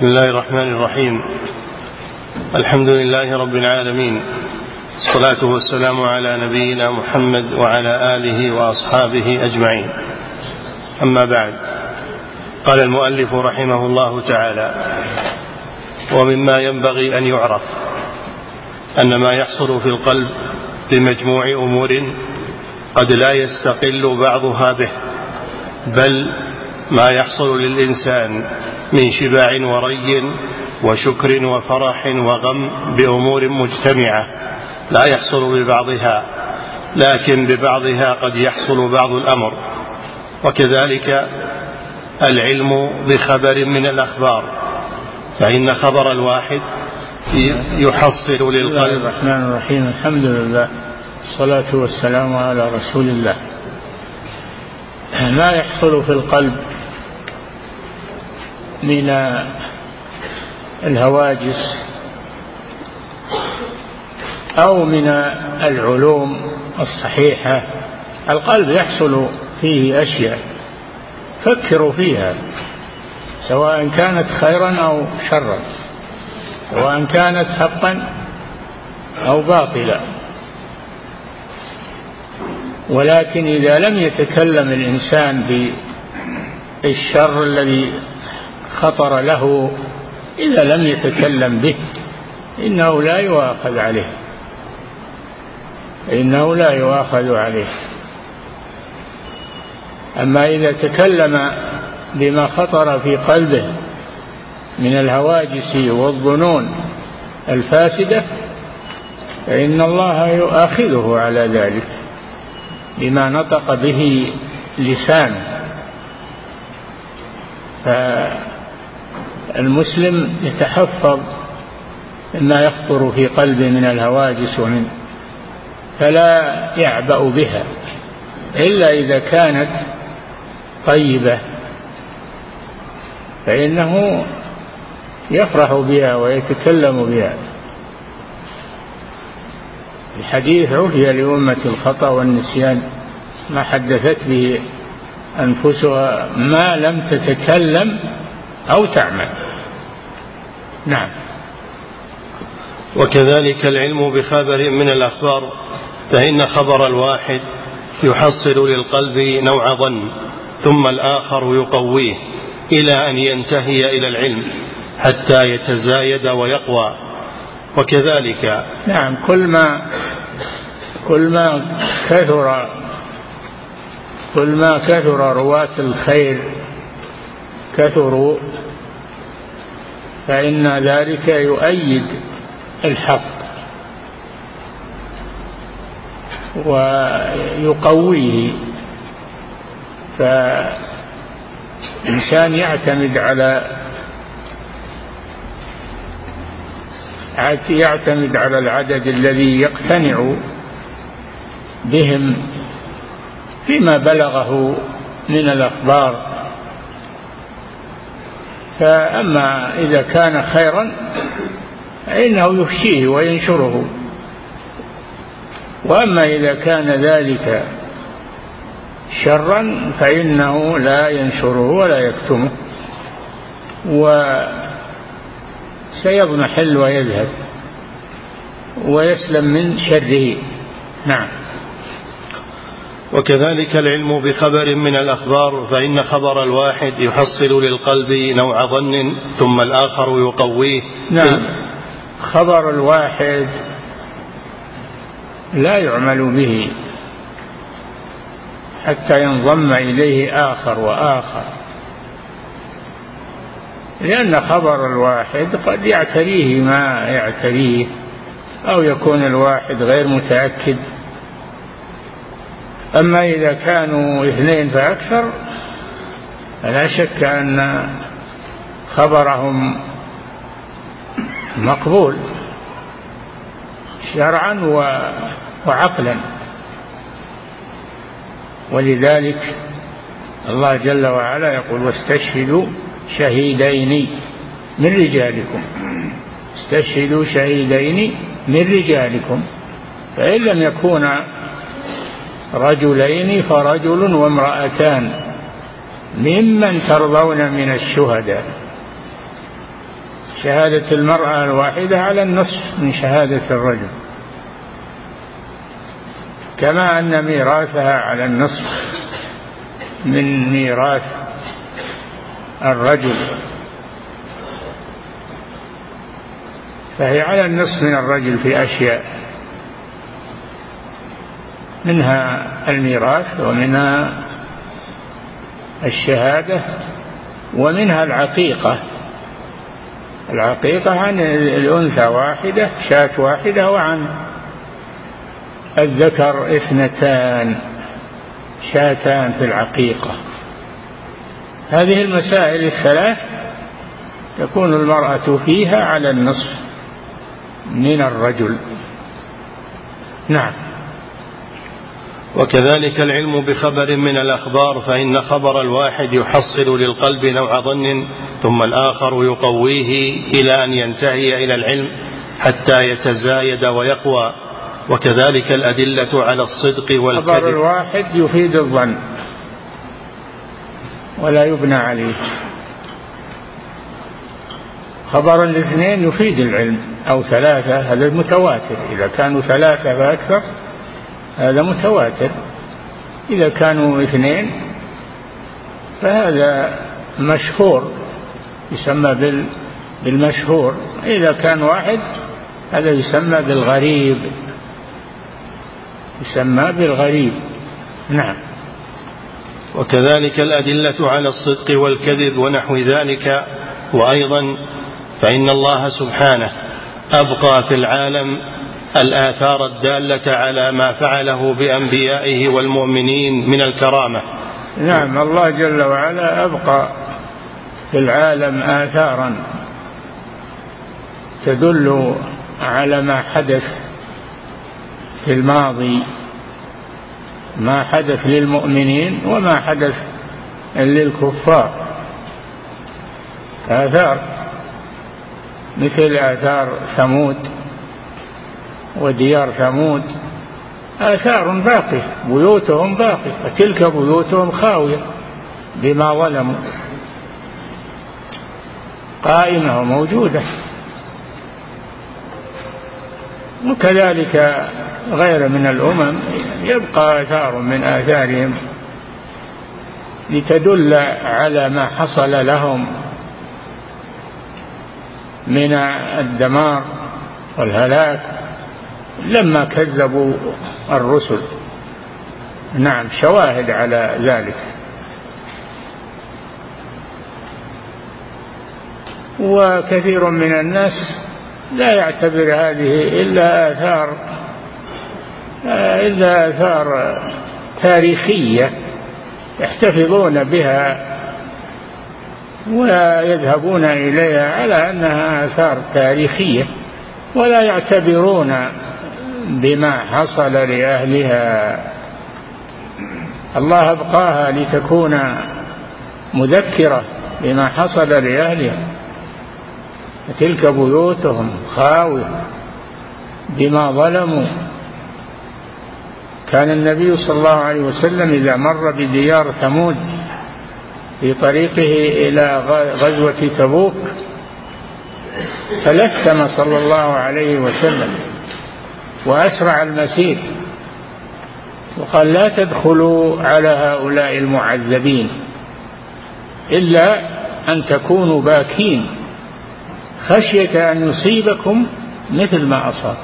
بسم الله الرحمن الرحيم. الحمد لله رب العالمين، الصلاة والسلام على نبينا محمد وعلى آله وأصحابه أجمعين، أما بعد. قال المؤلف رحمه الله تعالى: ومما ينبغي أن يعرف أن ما يحصل في القلب بمجموع أمور قد لا يستقل بعضها به، بل ما يحصل للإنسان من شباع وري وشكر وفرح وغم بأمور مجتمعة لا يحصل ببعضها، لكن ببعضها قد يحصل بعض الأمر. وكذلك العلم بخبر من الأخبار، فإن خبر الواحد يحصل للقلب. بسم الله الرحمن الرحيم، الحمد لله، الصلاة والسلام على رسول الله. ما يحصل في القلب من الهواجس أو من العلوم الصحيحة، القلب يحصل فيه أشياء فكروا فيها، سواء كانت خيرا أو شرا، سواء كانت حقا أو باطلا. ولكن إذا لم يتكلم الإنسان بالشر الذي خطر له، إذا لم يتكلم به إنه لا يؤاخذ عليه، إنه لا يؤاخذ عليه. أما إذا تكلم بما خطر في قلبه من الهواجس والظنون الفاسدة، فإن الله يؤاخذه على ذلك بما نطق به لسانه. فالمسلم يتحفظ مما يخطر في قلبه من الهواجس فلا يعبأ بها إلا إذا كانت طيبة، فإنه يفرح بها ويتكلم بها. الحديث عفي لأمة الخطأ والنسيان ما حدثت به أنفسها ما لم تتكلم أو تعمل. نعم. وكذلك العلم بخبر من الأخبار، فإن خبر الواحد يحصل للقلب نوع ظن، ثم الآخر يقويه إلى أن ينتهي إلى العلم حتى يتزايد ويقوى. وكذلك نعم، كل ما كثر رواة الخير كثروا، فإن ذلك يؤيد الحق ويقويه. فالإنسان يعتمد على العدد الذي يقتنع بهم فيما بلغه من الأخبار. فأما إذا كان خيرا فإنه يفشيه وينشره، وأما إذا كان ذلك شرا فإنه لا ينشره ولا يكتمه، وسيضمحل ويذهب ويسلم من شره. نعم. وكذلك العلم بخبر من الأخبار، فإن خبر الواحد يحصل للقلب نوع ظن، ثم الآخر يقويه. نعم. خبر الواحد لا يعمل به حتى ينضم إليه آخر وآخر، لأن خبر الواحد قد يعتريه ما يعتريه، أو يكون الواحد غير متأكد. أما إذا كانوا اثنين فأكثر فلا شك أن خبرهم مقبول شرعا وعقلا. ولذلك الله جل وعلا يقول: واستشهدوا شهيدين من رجالكم، استشهدوا شهيدين من رجالكم، فإن لم يكونا رجلين فرجل وامرأتان ممن ترضون من الشهداء، شهادة المرأة الواحدة على النصف من شهادة الرجل، كما أن ميراثها على النصف من ميراث الرجل، فهي على النصف من الرجل في أشياء، منها الميراث ومنها الشهادة ومنها العقيقة. العقيقة عن الأنثى واحدة، شاة واحدة، وعن الذكر اثنتان، شاتان في العقيقة. هذه المسائل الثلاث تكون المرأة فيها على النصف من الرجل. نعم. وكذلك العلم بخبر من الأخبار، فإن خبر الواحد يحصل للقلب نوع ظن، ثم الآخر يقويه إلى أن ينتهي إلى العلم حتى يتزايد ويقوى. وكذلك الأدلة على الصدق والكذب. خبر الواحد يفيد الظن ولا يبنى عليه، خبر الاثنين يفيد العلم، أو ثلاثة، هذا المتواتر. إذا كانوا ثلاثة فأكثر هذا متواتر، إذا كانوا اثنين فهذا مشهور، يسمى بالمشهور، إذا كان واحد هذا يسمى بالغريب، يسمى بالغريب. نعم. وكذلك الأدلة على الصدق والكذب ونحو ذلك. وأيضا فإن الله سبحانه أبقى في العالم الآثار الدالة على ما فعله بأنبيائه والمؤمنين من الكرامة. نعم، الله جل وعلا أبقى في العالم آثارا تدل على ما حدث في الماضي، ما حدث للمؤمنين وما حدث للكفار، آثار مثل آثار ثمود وديار ثمود، آثار باقية، بيوتهم باقية، وتلك بيوتهم خاوية بما ظلموا، قائمة موجودة. وكذلك غير من الأمم يبقى آثار من آثارهم لتدل على ما حصل لهم من الدمار والهلاك لما كذبوا الرسل. نعم، شواهد على ذلك. وكثير من الناس لا يعتبر هذه إلا آثار تاريخية يحتفظون بها ويذهبون إليها على أنها آثار تاريخية، ولا يعتبرون بما حصل لأهلها. الله أبقاها لتكون مذكرة بما حصل لأهلها، تلك بيوتهم خاوية بما ظلموا. كان النبي صلى الله عليه وسلم إذا مر بديار ثمود في طريقه إلى غزوة تبوك تلثم صلى الله عليه وسلم وأسرع المسير وقال: لا تدخلوا على هؤلاء المعذبين إلا أن تكونوا باكين خشية أن يصيبكم مثل ما أصاب.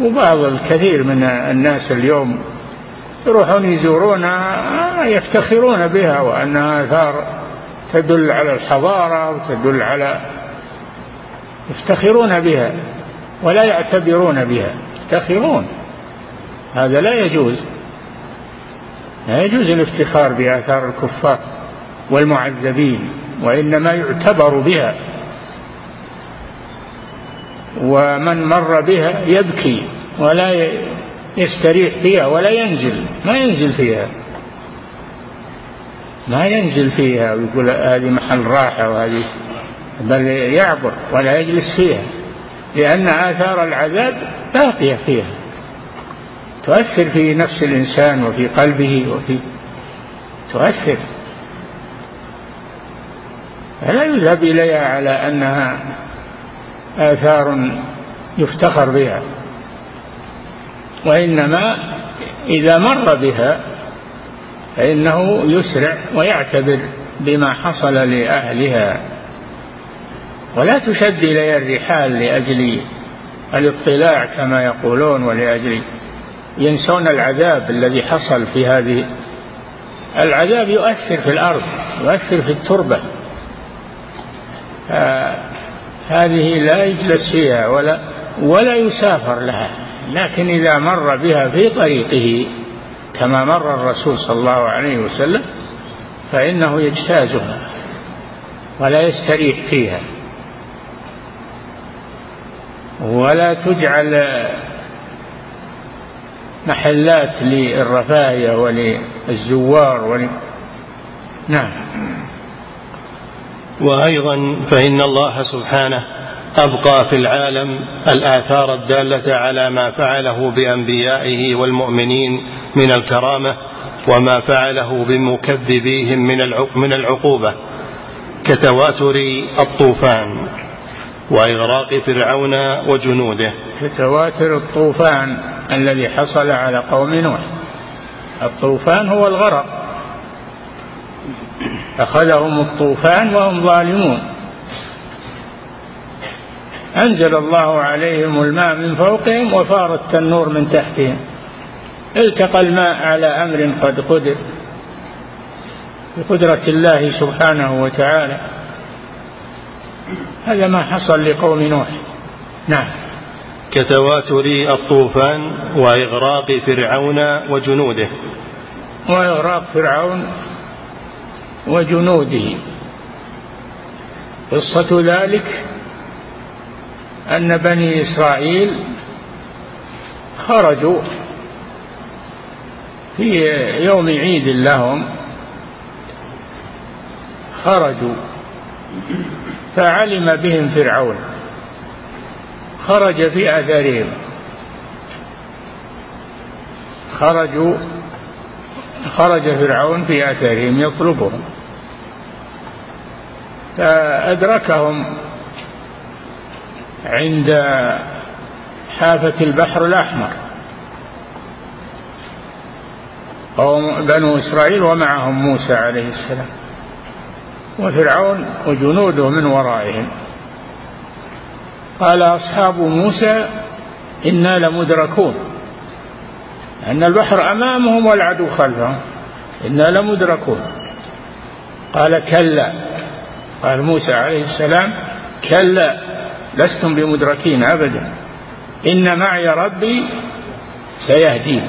وبعض الكثير من الناس اليوم يروحون يزورون يفتخرون بها وأنها آثار تدل على الحضارة وتدل على، يفتخرون بها ولا يعتبرون بها، يفتخرون. هذا لا يجوز، لا يجوز الافتخار بآثار الكفار والمعذبين، وإنما يعتبر بها، ومن مر بها يبكي ولا يستريح فيها ولا ينزل، ما ينزل فيها، ما ينزل فيها ويقول هذه محل راحة وهذه، بل يعبر ولا يجلس فيها، لأن آثار العذاب باقية فيها، تؤثر في نفس الإنسان وفي قلبه، تؤثر. لا يذهب إليها على أنها آثار يفتخر بها، وإنما إذا مر بها فإنه يسرع ويعتبر بما حصل لأهلها. ولا تشد إليها الرحال لأجل الاطلاع كما يقولون، ولأجل ينسون العذاب الذي حصل في هذه. العذاب يؤثر في الأرض، يؤثر في التربة، هذه لا يجلس فيها ولا يسافر لها. لكن إذا مر بها في طريقه كما مر الرسول صلى الله عليه وسلم فإنه يجتازها ولا يستريح فيها. ولا تجعل محلات للرفاهية وللزوار نعم. وأيضا فإن الله سبحانه أبقى في العالم الآثار الدالة على ما فعله بأنبيائه والمؤمنين من الكرامة، وما فعله بمكذبيهم من العقوبة، كتواتر الطوفان وإغراق فرعون وجنوده، كتواتر الطوفان الذي حصل على قوم نوح. الطوفان هو الغرق، أخذهم الطوفان وهم ظالمون، أنزل الله عليهم الماء من فوقهم وفار التنور من تحتهم، التقى الماء على أمر قد قدر بقدرة الله سبحانه وتعالى. هذا ما حصل لقوم نوح. نعم. كتواتر الطوفان وإغراق فرعون وجنوده، وإغراق فرعون وجنوده قصة ذلك أن بني إسرائيل خرجوا في يوم عيد لهم، خرجوا فعلم بهم فرعون، خرج في آثارهم، خرج فرعون في آثارهم يطلبهم، فأدركهم عند حافة البحر الأحمر بنو إسرائيل ومعهم موسى عليه السلام، وفرعون وجنوده من ورائهم. قال أصحاب موسى إنا لمدركون، أن البحر أمامهم والعدو خلفهم، إنا لمدركون. قال كلا، قال موسى عليه السلام كلا لستم بمدركين أبدا، إن معي ربي سيهدين.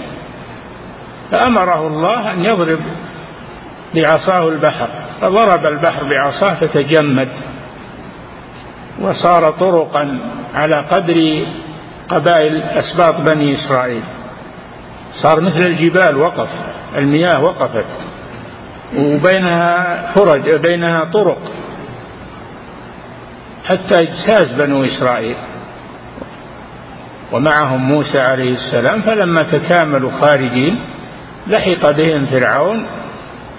فأمره الله أن يضرب بعصاه البحر، فضرب البحر بعصاه فتجمد وصار طرقا على قدر قبائل أسباط بني إسرائيل، صار مثل الجبال، وقف المياه، وقفت وبينها فرج، بينها طرق، حتى اجساس بنو إسرائيل ومعهم موسى عليه السلام. فلما تكاملوا خارجين لحق بهم فرعون،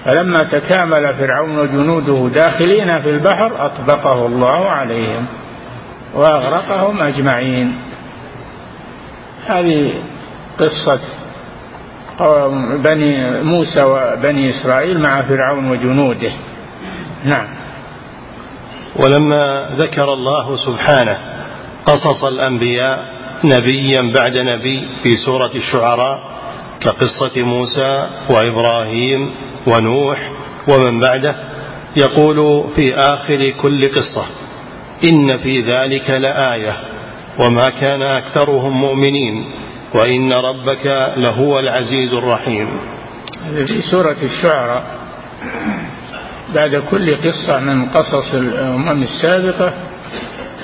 فلما تكامل فرعون وجنوده داخلين في البحر أطبقه الله عليهم وأغرقهم أجمعين. هذه قصة بني موسى وبني إسرائيل مع فرعون وجنوده. نعم. ولما ذكر الله سبحانه قصص الأنبياء نبيا بعد نبي في سورة الشعراء، كقصة موسى وإبراهيم ونوح ومن بعده، يقول في آخر كل قصة إن في ذلك لآية وما كان أكثرهم مؤمنين وإن ربك لهو العزيز الرحيم. في سورة الشعراء بعد كل قصة من قصص الأمم السابقة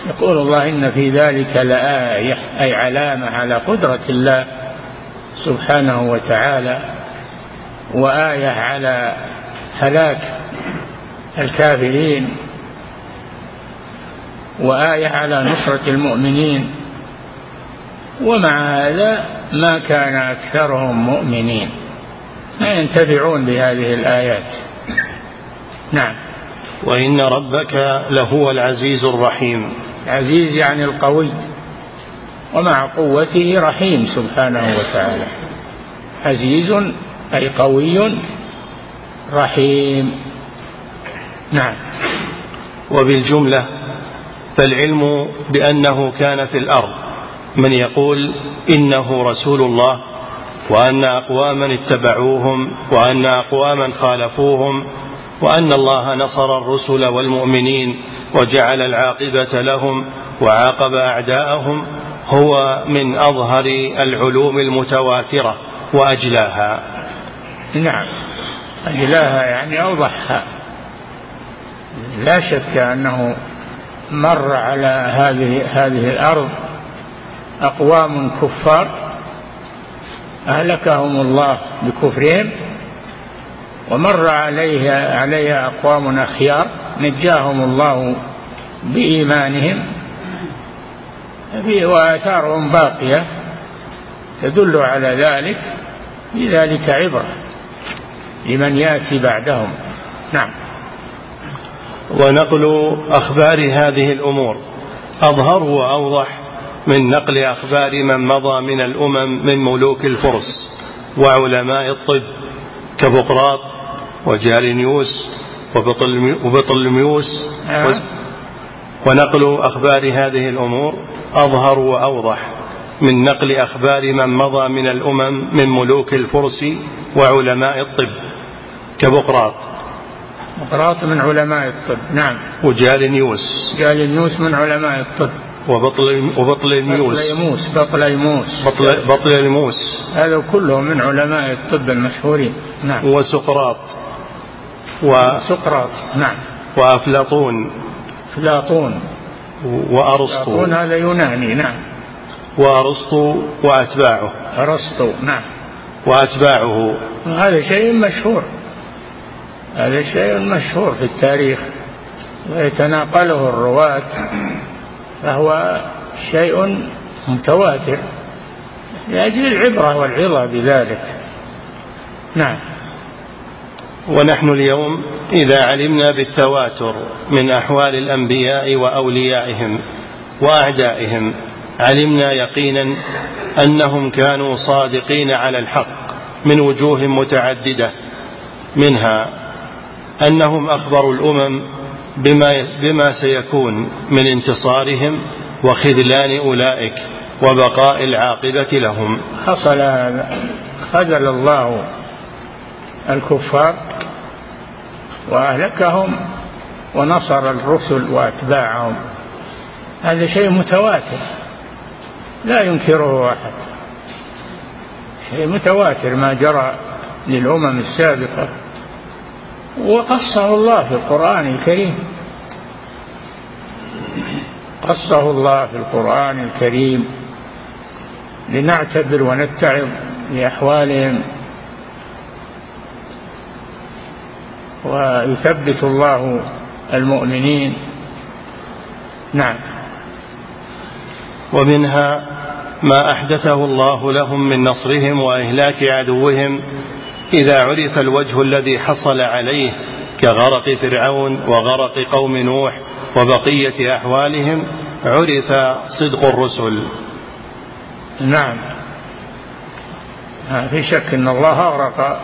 يقول الله إن في ذلك لآية، أي علامة على قدرة الله سبحانه وتعالى، وآية على هلاك الكافرين، وآية على نصرة المؤمنين. ومع هذا ما كان أكثرهم مؤمنين، لا ينتفعون بهذه الآيات. نعم. وإن ربك لهو العزيز الرحيم. عزيز يعني القوي، ومع قوته رحيم سبحانه وتعالى. عزيز أي قوي رحيم. نعم. وبالجملة فالعلم بأنه كان في الأرض من يقول إنه رسول الله، وأن أقواما اتبعوهم، وأن أقواما خالفوهم، وأن الله نصر الرسل والمؤمنين وجعل العاقبة لهم وعاقب أعداءهم، هو من أظهر العلوم المتواترة وأجلاها. نعم، أجلاها يعني أوضحها. لا شك أنه مر على هذه الأرض أقوام كفار أهلكهم الله بكفرهم، ومر عليها أقوام أخيار نجاهم الله بإيمانهم، وآثارهم باقية تدل على ذلك، بذلك عبرة لمن يأتي بعدهم. نعم. ونقل أخبار هذه الأمور أظهر وأوضح من نقل أخبار من مضى من الأمم من ملوك الفرس وعلماء الطب كبقراط وجالينيوس وبطلميوس. ونقل أخبار هذه الأمور أظهر وأوضح من نقل أخبار من مضى من الأمم من ملوك الفرس وعلماء الطب كبقراط. بقراط من علماء الطب. نعم. وجالينيوس من علماء الطب. وبطليموس هذا كله من علماء الطب المشهورين. نعم. وسقراط. نعم. وأفلاطون وأرسطو. هذا يوناني. نعم. وأرسطو وأتباعه هذا شيء مشهور في التاريخ ويتناقله الرواة، فهو شيء متواتر لأجل العبرة والعظة بذلك. نعم. ونحن اليوم إذا علمنا بالتواتر من أحوال الأنبياء وأوليائهم وأعدائهم علمنا يقينا أنهم كانوا صادقين على الحق من وجوه متعددة، منها أنهم أخبروا الأمم بما سيكون من انتصارهم وخذلان أولئك وبقاء العاقبة لهم. حصل هذا، خذل الله الكفار وأهلكهم ونصر الرسل وأتباعهم، هذا شيء متواتر لا ينكره أحد، شيء متواتر ما جرى للأمم السابقة، وقصه الله في القرآن الكريم، قصه الله في القرآن الكريم لنعتبر ونتعظ لأحوالهم. ويثبت الله المؤمنين. نعم. ومنها ما أحدثه الله لهم من نصرهم وإهلاك عدوهم إذا عرف الوجه الذي حصل عليه كغرق فرعون وغرق قوم نوح وبقية أحوالهم، عرف صدق الرسل. نعم. في شك أن الله أغرق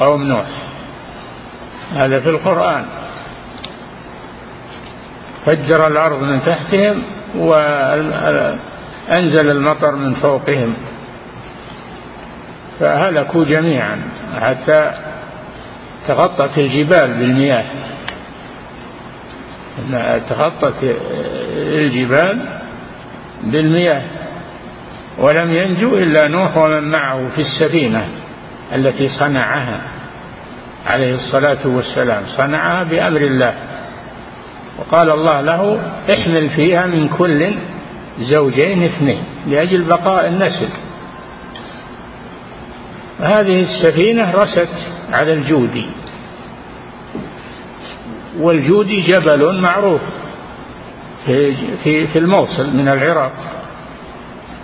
قوم نوح، هذا في القرآن، فجر الأرض من تحتهم وأنزل المطر من فوقهم فهلكوا جميعا حتى تغطت الجبال بالمياه، ولم ينجو إلا نوح ومن معه في السفينة التي صنعها عليه الصلاة والسلام، صنعها بأمر الله، وقال الله له احمل فيها من كل زوجين اثنين لأجل بقاء النسل. هذه السفينة رست على الجودي، والجودي جبل معروف في الموصل من العراق،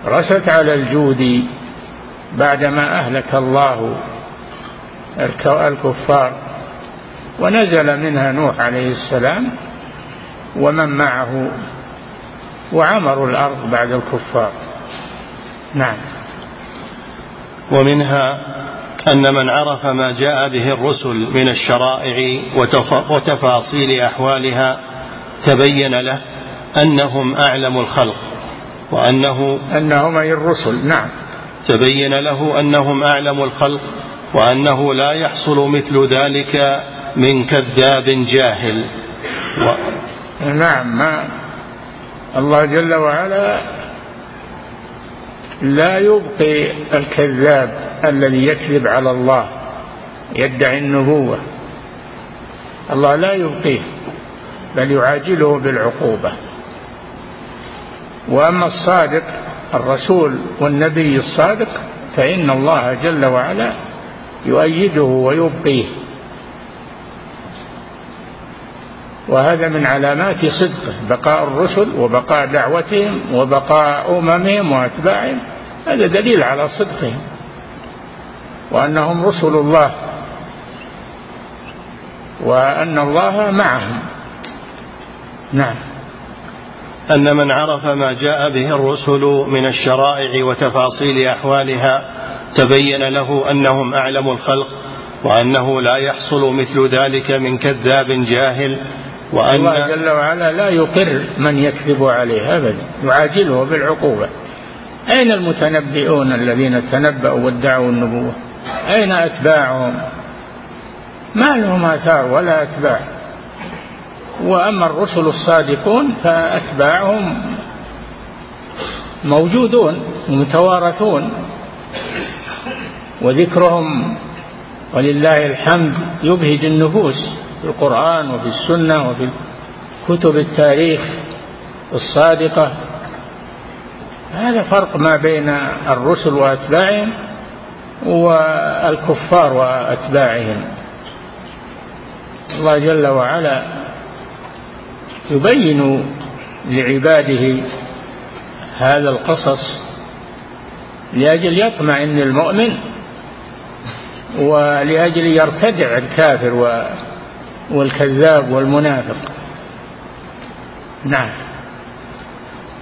رست على الجودي بعدما أهلك الله الكفار ونزل منها نوح عليه السلام ومن معه وعمروا الأرض بعد الكفار. نعم. ومنها أن من عرف ما جاء به الرسل من الشرائع وتفاصيل أحوالها تبين له أنهم أعلم الخلق وأنهم أي الرسل. نعم. تبين له أنهم أعلم الخلق وأنه لا يحصل مثل ذلك من كذاب جاهل. نعم. الله جل وعلا لا يبقي الكذاب الذي يكذب على الله يدعي النبوة، الله لا يبقيه بل يعاجله بالعقوبة. وأما الصادق الرسول والنبي الصادق فإن الله جل وعلا يؤيده ويبقيه، وهذا من علامات صدقه بقاء الرسل وبقاء دعوتهم وبقاء أممهم وأتباعهم، هذا دليل على صدقهم وأنهم رسل الله وأن الله معهم. نعم. أن من عرف ما جاء به الرسل من الشرائع وتفاصيل أحوالها تبين له أنهم أعلم الخلق وأنه لا يحصل مثل ذلك من كذاب جاهل. الله جل وعلا لا يقر من يكذب عليه أبدا، يعاجله بالعقوبة. أين المتنبئون الذين تنبأوا وادعوا النبوة؟ أين أتباعهم؟ ما لهم آثار ولا أتباع. وأما الرسل الصادقون فأتباعهم موجودون ومتوارثون، وذكرهم ولله الحمد يبهج النفوس في القرآن وفي السنة وفي كتب التاريخ الصادقة. هذا فرق ما بين الرسل وأتباعهم والكفار وأتباعهم. الله جل وعلا يبين لعباده هذا القصص لأجل يطمئن المؤمن ولأجل يرتدع الكافر والكذاب والمنافق. نعم.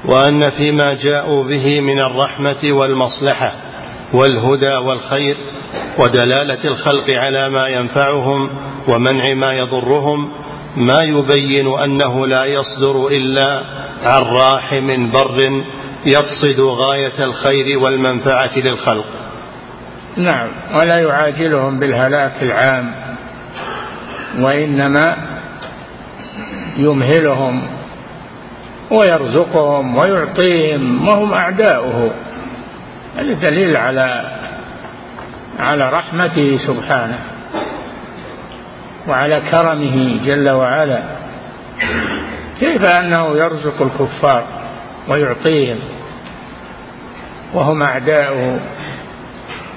وأن فيما جاءوا به من الرحمة والمصلحة والهدى والخير ودلالة الخلق على ما ينفعهم ومنع ما يضرهم ما يبين أنه لا يصدر إلا عن راحم بر يقصد غاية الخير والمنفعة للخلق. نعم. ولا يعاجلهم بالهلاك العام، وإنما يمهلهم ويرزقهم ويعطيهم وهم أعداؤه. هذا دليل على رحمته سبحانه وعلى كرمه جل وعلا، كيف أنه يرزق الكفار ويعطيهم وهم أعداؤه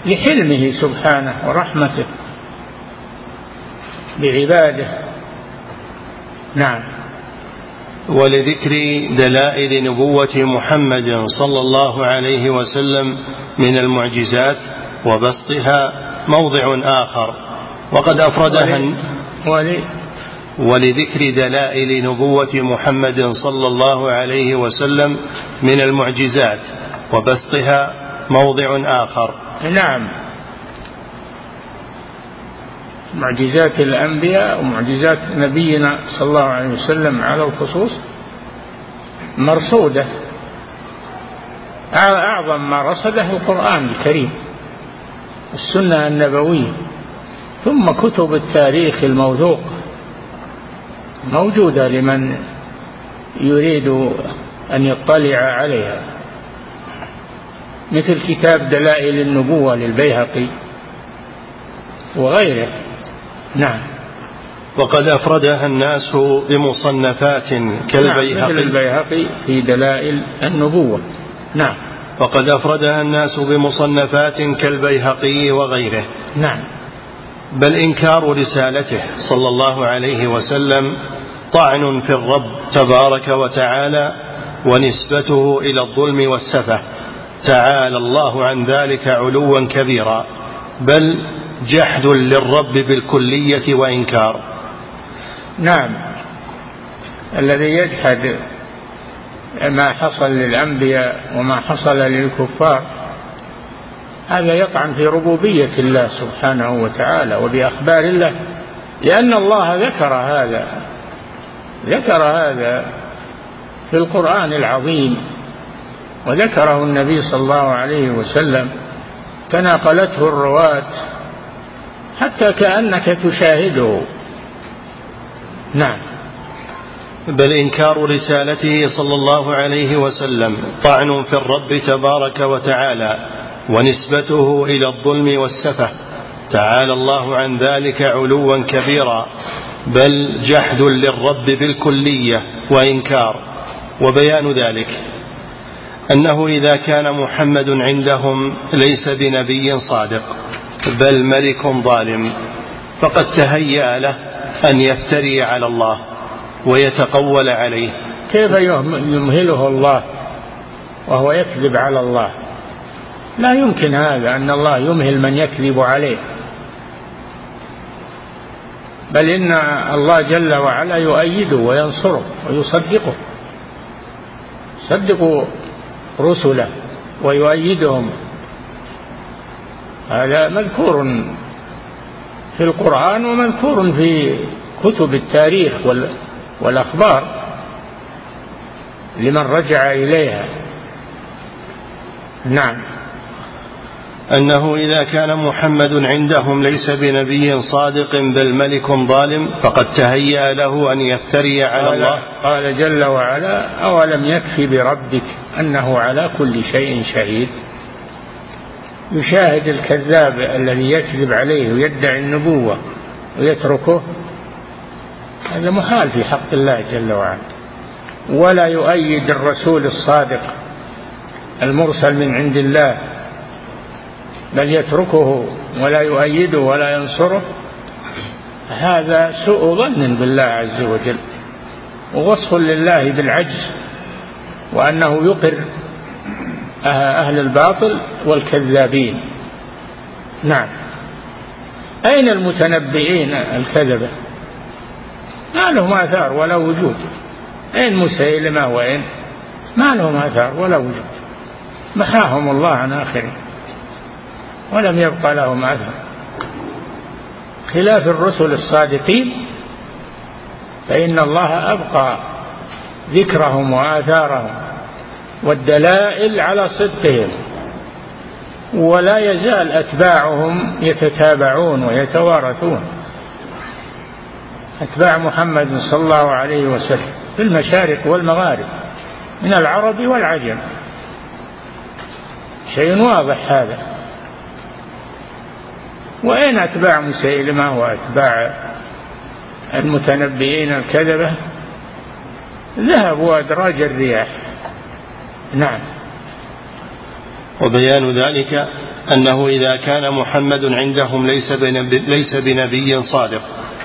لحلمه سبحانه ورحمته بعباده. نعم. ولذكر دلائل نبوة محمد صلى الله عليه وسلم من المعجزات وبسطها موضع آخر وقد أفردها ولذكر دلائل نبوة محمد صلى الله عليه وسلم من المعجزات وبسطها موضع آخر. نعم. معجزات الأنبياء ومعجزات نبينا صلى الله عليه وسلم على الخصوص مرصودة، أعظم ما رصده القرآن الكريم السنة النبوية، ثم كتب التاريخ الموثوق موجودة لمن يريد أن يطلع عليها، مثل كتاب دلائل النبوة للبيهقي وغيره. نعم. وقد أفردها الناس بمصنفات كالبيهقي. نعم. البيهقي في دلائل النبوة. نعم. وقد أفردها الناس بمصنفات كالبيهقي وغيره. نعم. بل إنكار رسالته صلى الله عليه وسلم طعن في الرب تبارك وتعالى ونسبته إلى الظلم والسفه، تعالى الله عن ذلك علوا كبيرا، بل جحد للرب بالكلية وإنكار. نعم، الذي يجحد ما حصل للأنبياء وما حصل للكفار هذا يطعن في ربوبية الله سبحانه وتعالى وبأخبار الله، لأن الله ذكر هذا في القرآن العظيم، وذكره النبي صلى الله عليه وسلم تناقلته الرواة حتى كأنك تشاهده. نعم، بل إنكار رسالته صلى الله عليه وسلم طعن في الرب تبارك وتعالى ونسبته إلى الظلم والسفه، تعالى الله عن ذلك علوا كبيرا، بل جحد للرب بالكلية وإنكار. وبيان ذلك أنه إذا كان محمد عندهم ليس بنبي صادق بل ملك ظالم، فقد تهيأ له أن يفتري على الله ويتقول عليه. كيف يمهله الله وهو يكذب على الله؟ لا يمكن هذا، أن الله يمهل من يكذب عليه، بل إن الله جل وعلا يؤيده وينصره ويصدقه، يصدق رسله ويؤيدهم، هذا مذكور في القرآن ومذكور في كتب التاريخ والأخبار لمن رجع إليها. نعم، أنه إذا كان محمد عندهم ليس بنبي صادق بل ملك ظالم، فقد تهيأ له أن يفتري على الله. قال جل وعلا: أولم يكفي بربك أنه على كل شيء شهيد. يشاهد الكذاب الذي يكذب عليه ويدعي النبوة ويتركه، هذا محال في حق الله جل وعلا، ولا يؤيد الرسول الصادق المرسل من عند الله، بل يتركه ولا يؤيده ولا ينصره، هذا سوء ظن بالله عز وجل، ووصف لله بالعجز، وأنه يقر أهل الباطل والكذابين. نعم، أين المتنبئين الكذبة؟ ما لهم آثار ولا وجود. أين مسيلمة؟ وأين؟ ما لهم آثار ولا وجود، محاهم الله عن آخره ولم يبقى لهم أثر، خلاف الرسل الصادقين فإن الله أبقى ذكرهم وآثارهم والدلائل على صدقهم، ولا يزال أتباعهم يتتابعون ويتوارثون، أتباع محمد صلى الله عليه وسلم في المشارق والمغارب من العرب والعجم، شيء واضح هذا. وأين أتباع مسيلمة وأتباع المتنبئين الكذبة؟ ذهبوا أدراج الرياح. نعم، وبيان ذلك أنه إذا كان محمد عندهم ليس بنبي صادق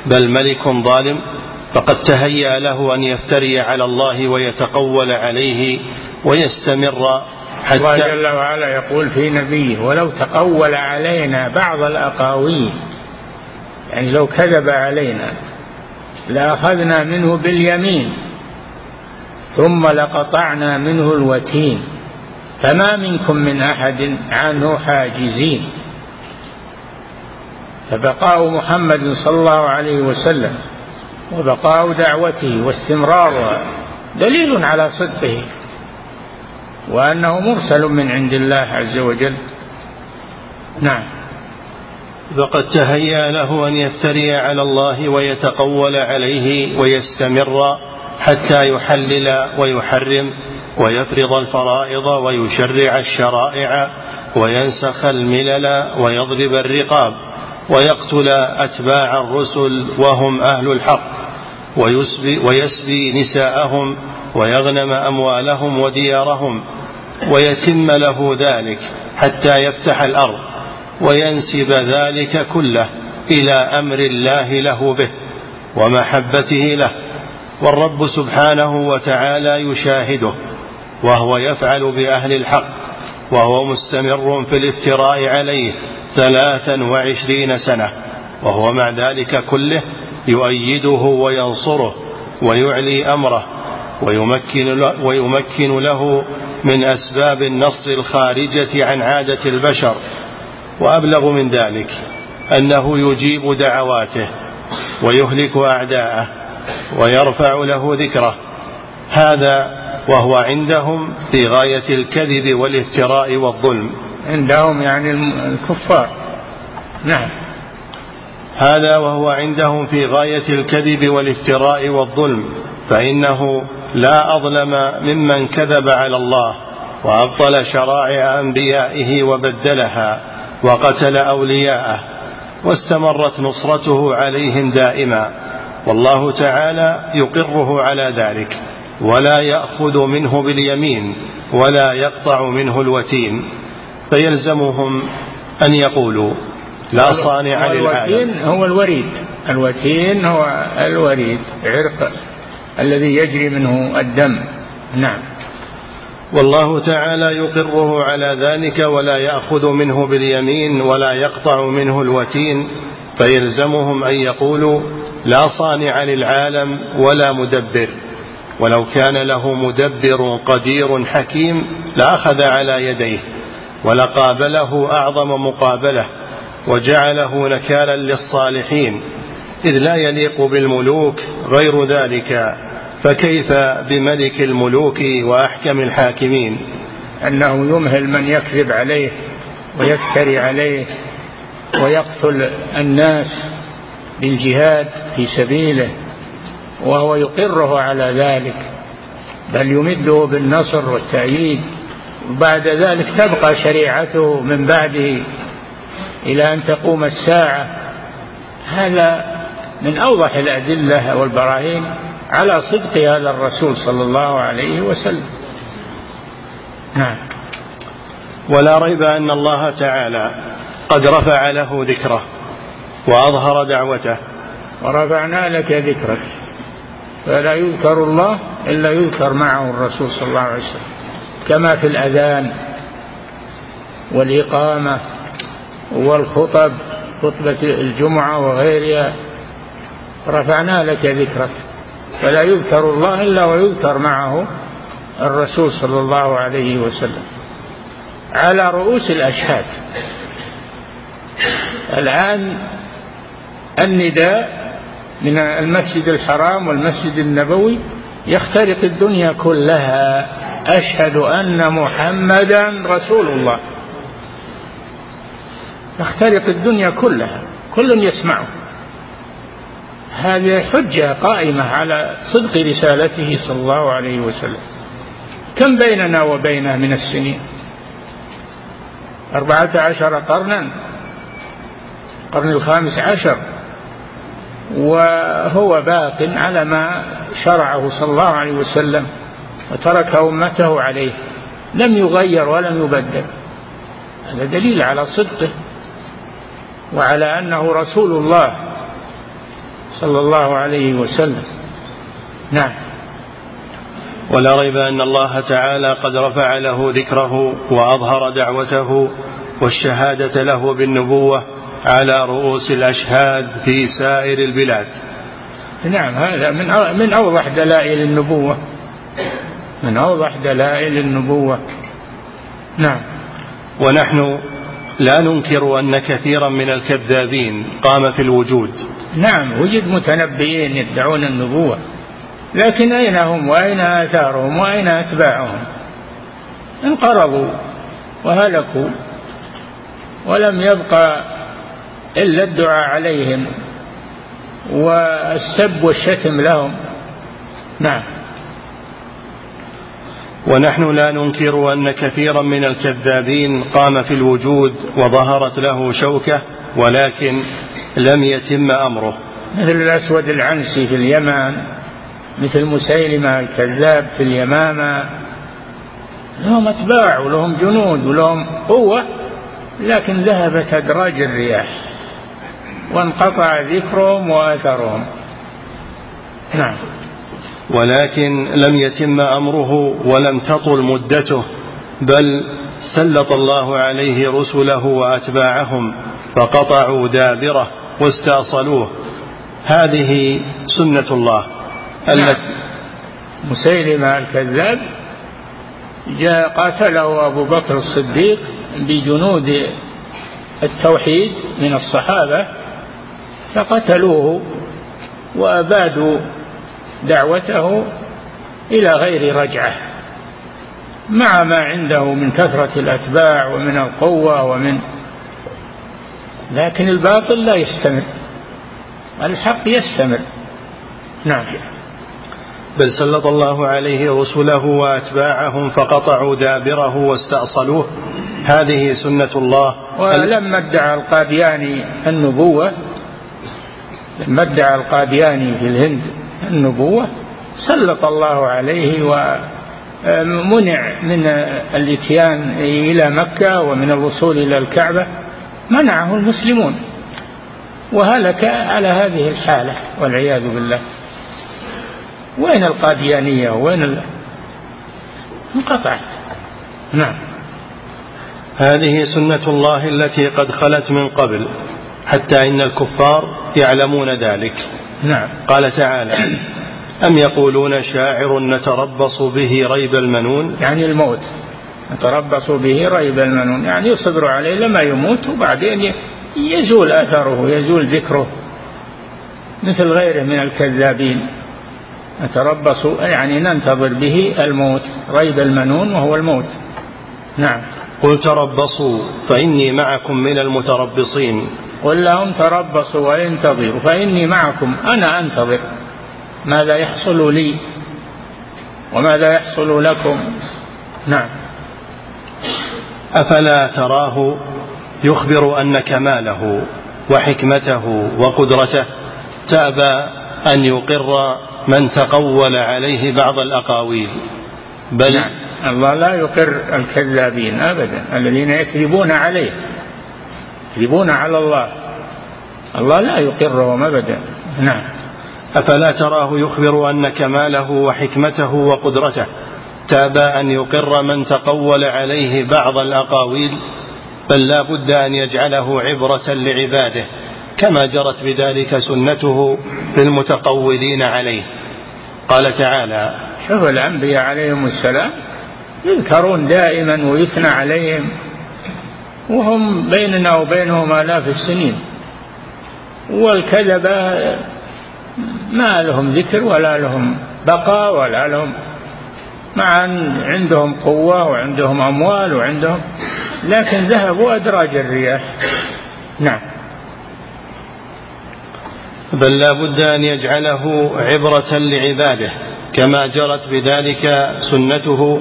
بل ملك ظالم، فقد تهيأ له أن يفتري على الله ويتقول عليه ويستمر حتى. الله جل وعلا يقول في نبيه: ولو تقول علينا بعض الأقاويل، يعني لو كذب علينا لأخذنا منه باليمين ثم لقطعنا منه الوتين، فما منكم من أحد عنه حاجزين. فبقاء محمد صلى الله عليه وسلم وبقاء دعوته واستمراره دليل على صدقه، وأنه مرسل من عند الله عز وجل. نعم، فقد تهيأ له أن يفتري على الله ويتقول عليه ويستمر حتى يحلل ويحرم ويفرض الفرائض ويشرع الشرائع وينسخ الملل ويضرب الرقاب ويقتل أتباع الرسل وهم أهل الحق ويسبي نساءهم ويغنم أموالهم وديارهم، ويتم له ذلك حتى يفتح الأرض وينسب ذلك كله إلى أمر الله له به ومحبته له، والرب سبحانه وتعالى يشاهده وهو يفعل بأهل الحق، وهو مستمر في الافتراء عليه 23 سنة، وهو مع ذلك كله يؤيده وينصره ويعلي أمره ويمكن له من أسباب النصر الخارجة عن عادة البشر. وأبلغ من ذلك أنه يجيب دعواته ويهلك أعداءه ويرفع له ذكره، هذا وهو عندهم في غاية الكذب والافتراء والظلم، عندهم يعني الكفار. نعم، هذا وهو عندهم في غاية الكذب والافتراء والظلم، فإنه لا أظلم ممن كذب على الله وأبطل شرائع أنبيائه وبدلها وقتل أولياءه، واستمرت نصرته عليهم دائما، والله تعالى يقره على ذلك ولا يأخذ منه باليمين ولا يقطع منه الوتين. فيلزمهم أن يقولوا لا صانع للعالم. الوتين هو الوريد، الوتين هو الوريد، عرق الذي يجري منه الدم. نعم، والله تعالى يقره على ذلك ولا يأخذ منه باليمين ولا يقطع منه الوتين. فيلزمهم أن يقولوا لا صانع للعالم ولا مدبر، ولو كان له مدبر قدير حكيم لأخذ على يديه ولقابله أعظم مقابلة وجعله نكالا للصالحين، إذ لا يليق بالملوك غير ذلك، فكيف بملك الملوك وأحكم الحاكمين؟ أنه يمهل من يكذب عليه ويفتري عليه ويقتل الناس بالجهاد في سبيله، وهو يقره على ذلك، بل يمده بالنصر والتأييد. وبعد ذلك تبقى شريعته من بعده إلى أن تقوم الساعة. هذا من أوضح الأدلة والبراهين على صدق هذا الرسول صلى الله عليه وسلم. نعم، ولا ريب أن الله تعالى قد رفع له ذكره وأظهر دعوته. ورفعنا لك ذكرك، فلا يذكر الله إلا يذكر معه الرسول صلى الله عليه وسلم، كما في الأذان والإقامة والخطب، خطبة الجمعة وغيرها. رفعنا لك ذكرك، فلا يذكر الله إلا ويذكر معه الرسول صلى الله عليه وسلم على رؤوس الأشهاد. الآن النداء من المسجد الحرام والمسجد النبوي يخترق الدنيا كلها: أشهد أن محمدا رسول الله. يخترق الدنيا كلها، كل يسمعه. هذه حجة قائمة على صدق رسالته صلى الله عليه وسلم. كم بيننا وبينه من السنين؟ 14 قرنا، القرن 15، وهو باق على ما شرعه صلى الله عليه وسلم وترك أمته عليه، لم يغير ولم يبدل. هذا دليل على صدقه وعلى أنه رسول الله صلى الله عليه وسلم. نعم، ولا ريب أن الله تعالى قد رفع له ذكره وأظهر دعوته والشهادة له بالنبوة على رؤوس الأشهاد في سائر البلاد. نعم، هذا من أوضح دلائل النبوة، من أوضح دلائل النبوة. نعم، ونحن لا ننكر أن كثيرا من الكذابين قام في الوجود. نعم، وجد متنبئين يدعون النبوة، لكن أين هم وأين آثارهم وأين أتباعهم؟ انقرضوا وهلكوا، ولم يبقى إلا الدعاء عليهم والسب والشتم لهم. نعم، ونحن لا ننكر أن كثيرا من الكذابين قام في الوجود وظهرت له شوكة، ولكن لم يتم أمره، مثل الأسود العنسي في اليمن، مثل مسيلمة الكذاب في اليمامة. لهم أتباع ولهم جنود ولهم قوة، لكن ذهبت أدراج الرياح وانقطع ذكرهم وأثرهم. نعم، ولكن لم يتم أمره ولم تطل مدته، بل سلط الله عليه رسله وأتباعهم فقطعوا دابره واستأصلوه، هذه سنة الله. مسيلمة الكذاب جاء قاتله أبو بكر الصديق بجنود التوحيد من الصحابة فقتلوه وأبادوا دعوته إلى غير رجعة مع ما عنده من كثرة الأتباع ومن القوة لكن الباطل لا يستمر، الحق يستمر. نعم. بل سلط الله عليه رسله وأتباعهم فقطعوا دابره واستأصلوه، هذه سنة الله. ولما ادعى القادياني النبوة، لما ادعى القادياني في الهند النبوة، سلط الله عليه ومنع من الاتيان إلى مكة ومن الوصول إلى الكعبة، منعه المسلمون وهلك على هذه الحالة والعياذ بالله. وين القاديانية؟ وين؟ انقطعت. نعم. هذه سنة الله التي قد خلت من قبل حتى إن الكفار يعلمون ذلك. نعم. قال تعالى: أم يقولون شاعر نتربص به ريب المنون، يعني الموت، نتربص به ريب المنون، يعني يصبر عليه لما يموت وبعدين يزول أثره يزول ذكره مثل غيره من الكذابين. نتربص يعني ننتظر به الموت، ريب المنون وهو الموت. نعم. قل تربصوا فإني معكم من المتربصين. قل لهم تربصوا وانتظروا فإني معكم، أنا أنتظر ماذا يحصل لي وماذا يحصل لكم. نعم. أفلا تراه يخبر أن كماله وحكمته وقدرته تأبى أن يقر من تقول عليه بعض الأقاويل. بل نعم. الله لا يقر الكذابين أبدا الذين يكذبون عليه، يكذبون على الله، الله لا يقرهم أبدا. نعم. أفلا تراه يخبر أن كماله وحكمته وقدرته تابى أن يقر من تقول عليه بعض الأقاويل، بل لا بد أن يجعله عبرة لعباده كما جرت بذلك سنته للمتقولين عليه. قال تعالى: شوف الأنبياء عليهم السلام يذكرون دائما ويثنى عليهم وهم بيننا وبينهم آلاف السنين، والكذبة ما لهم ذكر ولا لهم بقاء ولا لهم، مع أن عندهم قوة وعندهم أموال وعندهم، لكن ذهبوا أدراج الرياح. نعم. بل لا بد أن يجعله عبرة لعباده كما جرت بذلك سنته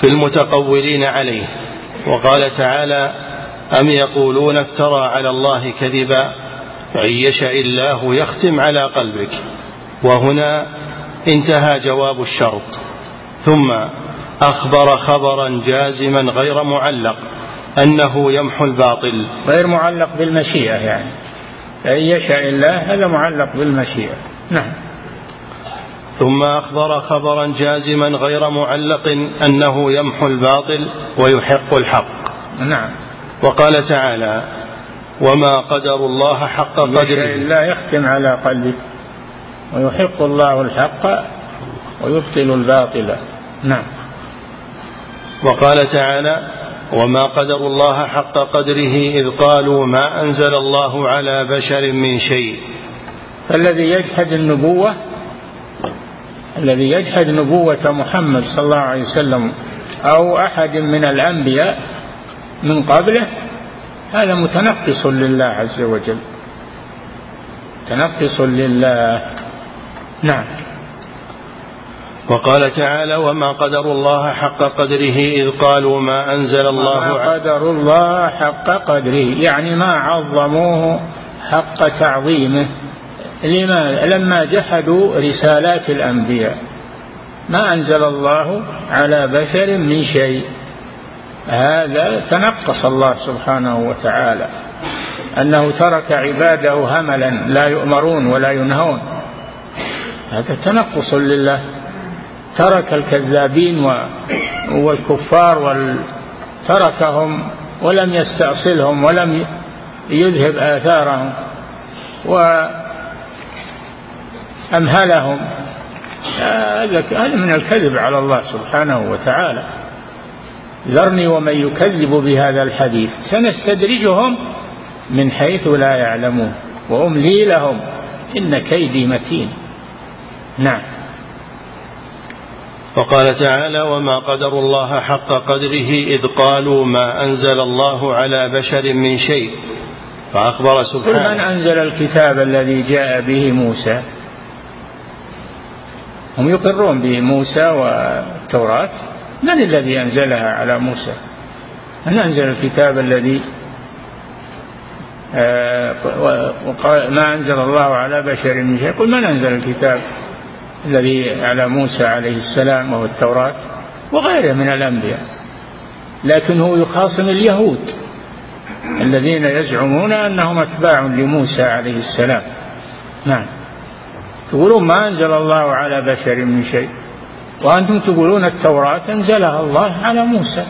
في المتقولين عليه. وقال تعالى: أم يقولون افترى على الله كذبا فإن يشأ الله يختم على قلبك. وهنا انتهى جواب الشرط، ثم أخبر خبرا جازما غير معلق أنه يمحو الباطل، غير معلق بالمشيئة، يعني فإن يشاء الله هذا معلق بالمشيئة. نعم. ثم أخبر خبرا جازما غير معلق أنه يمحو الباطل ويحق الحق. نعم. وقال تعالى: وما قدر الله حق قدره. الله يختم على قلبك ويحق الله الحق ويبطل الباطل. نعم. وقال تعالى: وما قدر الله حق قدره إذ قالوا ما أنزل الله على بشر من شيء. فالذي يجحد النبوة، الذي يجحد نبوة محمد صلى الله عليه وسلم أو أحد من الأنبياء من قبله، هذا متنقص لله عز وجل، متنقص لله. نعم. وقال تعالى: وما قدر الله حق قدره إذ قالوا ما أنزل الله. وما قدر الله حق قدره، يعني ما عظموه حق تعظيمه لما جحدوا رسالات الأنبياء. ما أنزل الله على بشر من شيء، هذا تنقص الله سبحانه وتعالى، أنه ترك عباده هملا لا يؤمرون ولا ينهون، هذا تنقص لله. ترك الكذابين والكفار تركهم ولم يستأصلهم ولم يذهب آثارهم، أمهلهم. هذا من الكذب على الله سبحانه وتعالى. ذرني ومن يكذب بهذا الحديث سنستدرجهم من حيث لا يعلمون وأملي لهم إن كيدي متين. نعم. وقال تعالى وما قدر الله حق قدره إذ قالوا ما أنزل الله على بشر من شيء فأخبر سبحانه قل من أنزل الكتاب الذي جاء به موسى. هم يقرون بموسى والتوراة. من الذي أنزلها على موسى؟ من أنزل الكتاب الذي ما أنزل الله على بشر من شيء؟ قل من أنزل الكتاب الذي على موسى عليه السلام وهو التوراة وغيره من الأنبياء. لكن هو يخاصم اليهود الذين يزعمون أنهم أتباع لموسى عليه السلام. نعم. تقولون ما أنزل الله على بشر من شيء وأنتم تقولون التوراة أنزلها الله على موسى،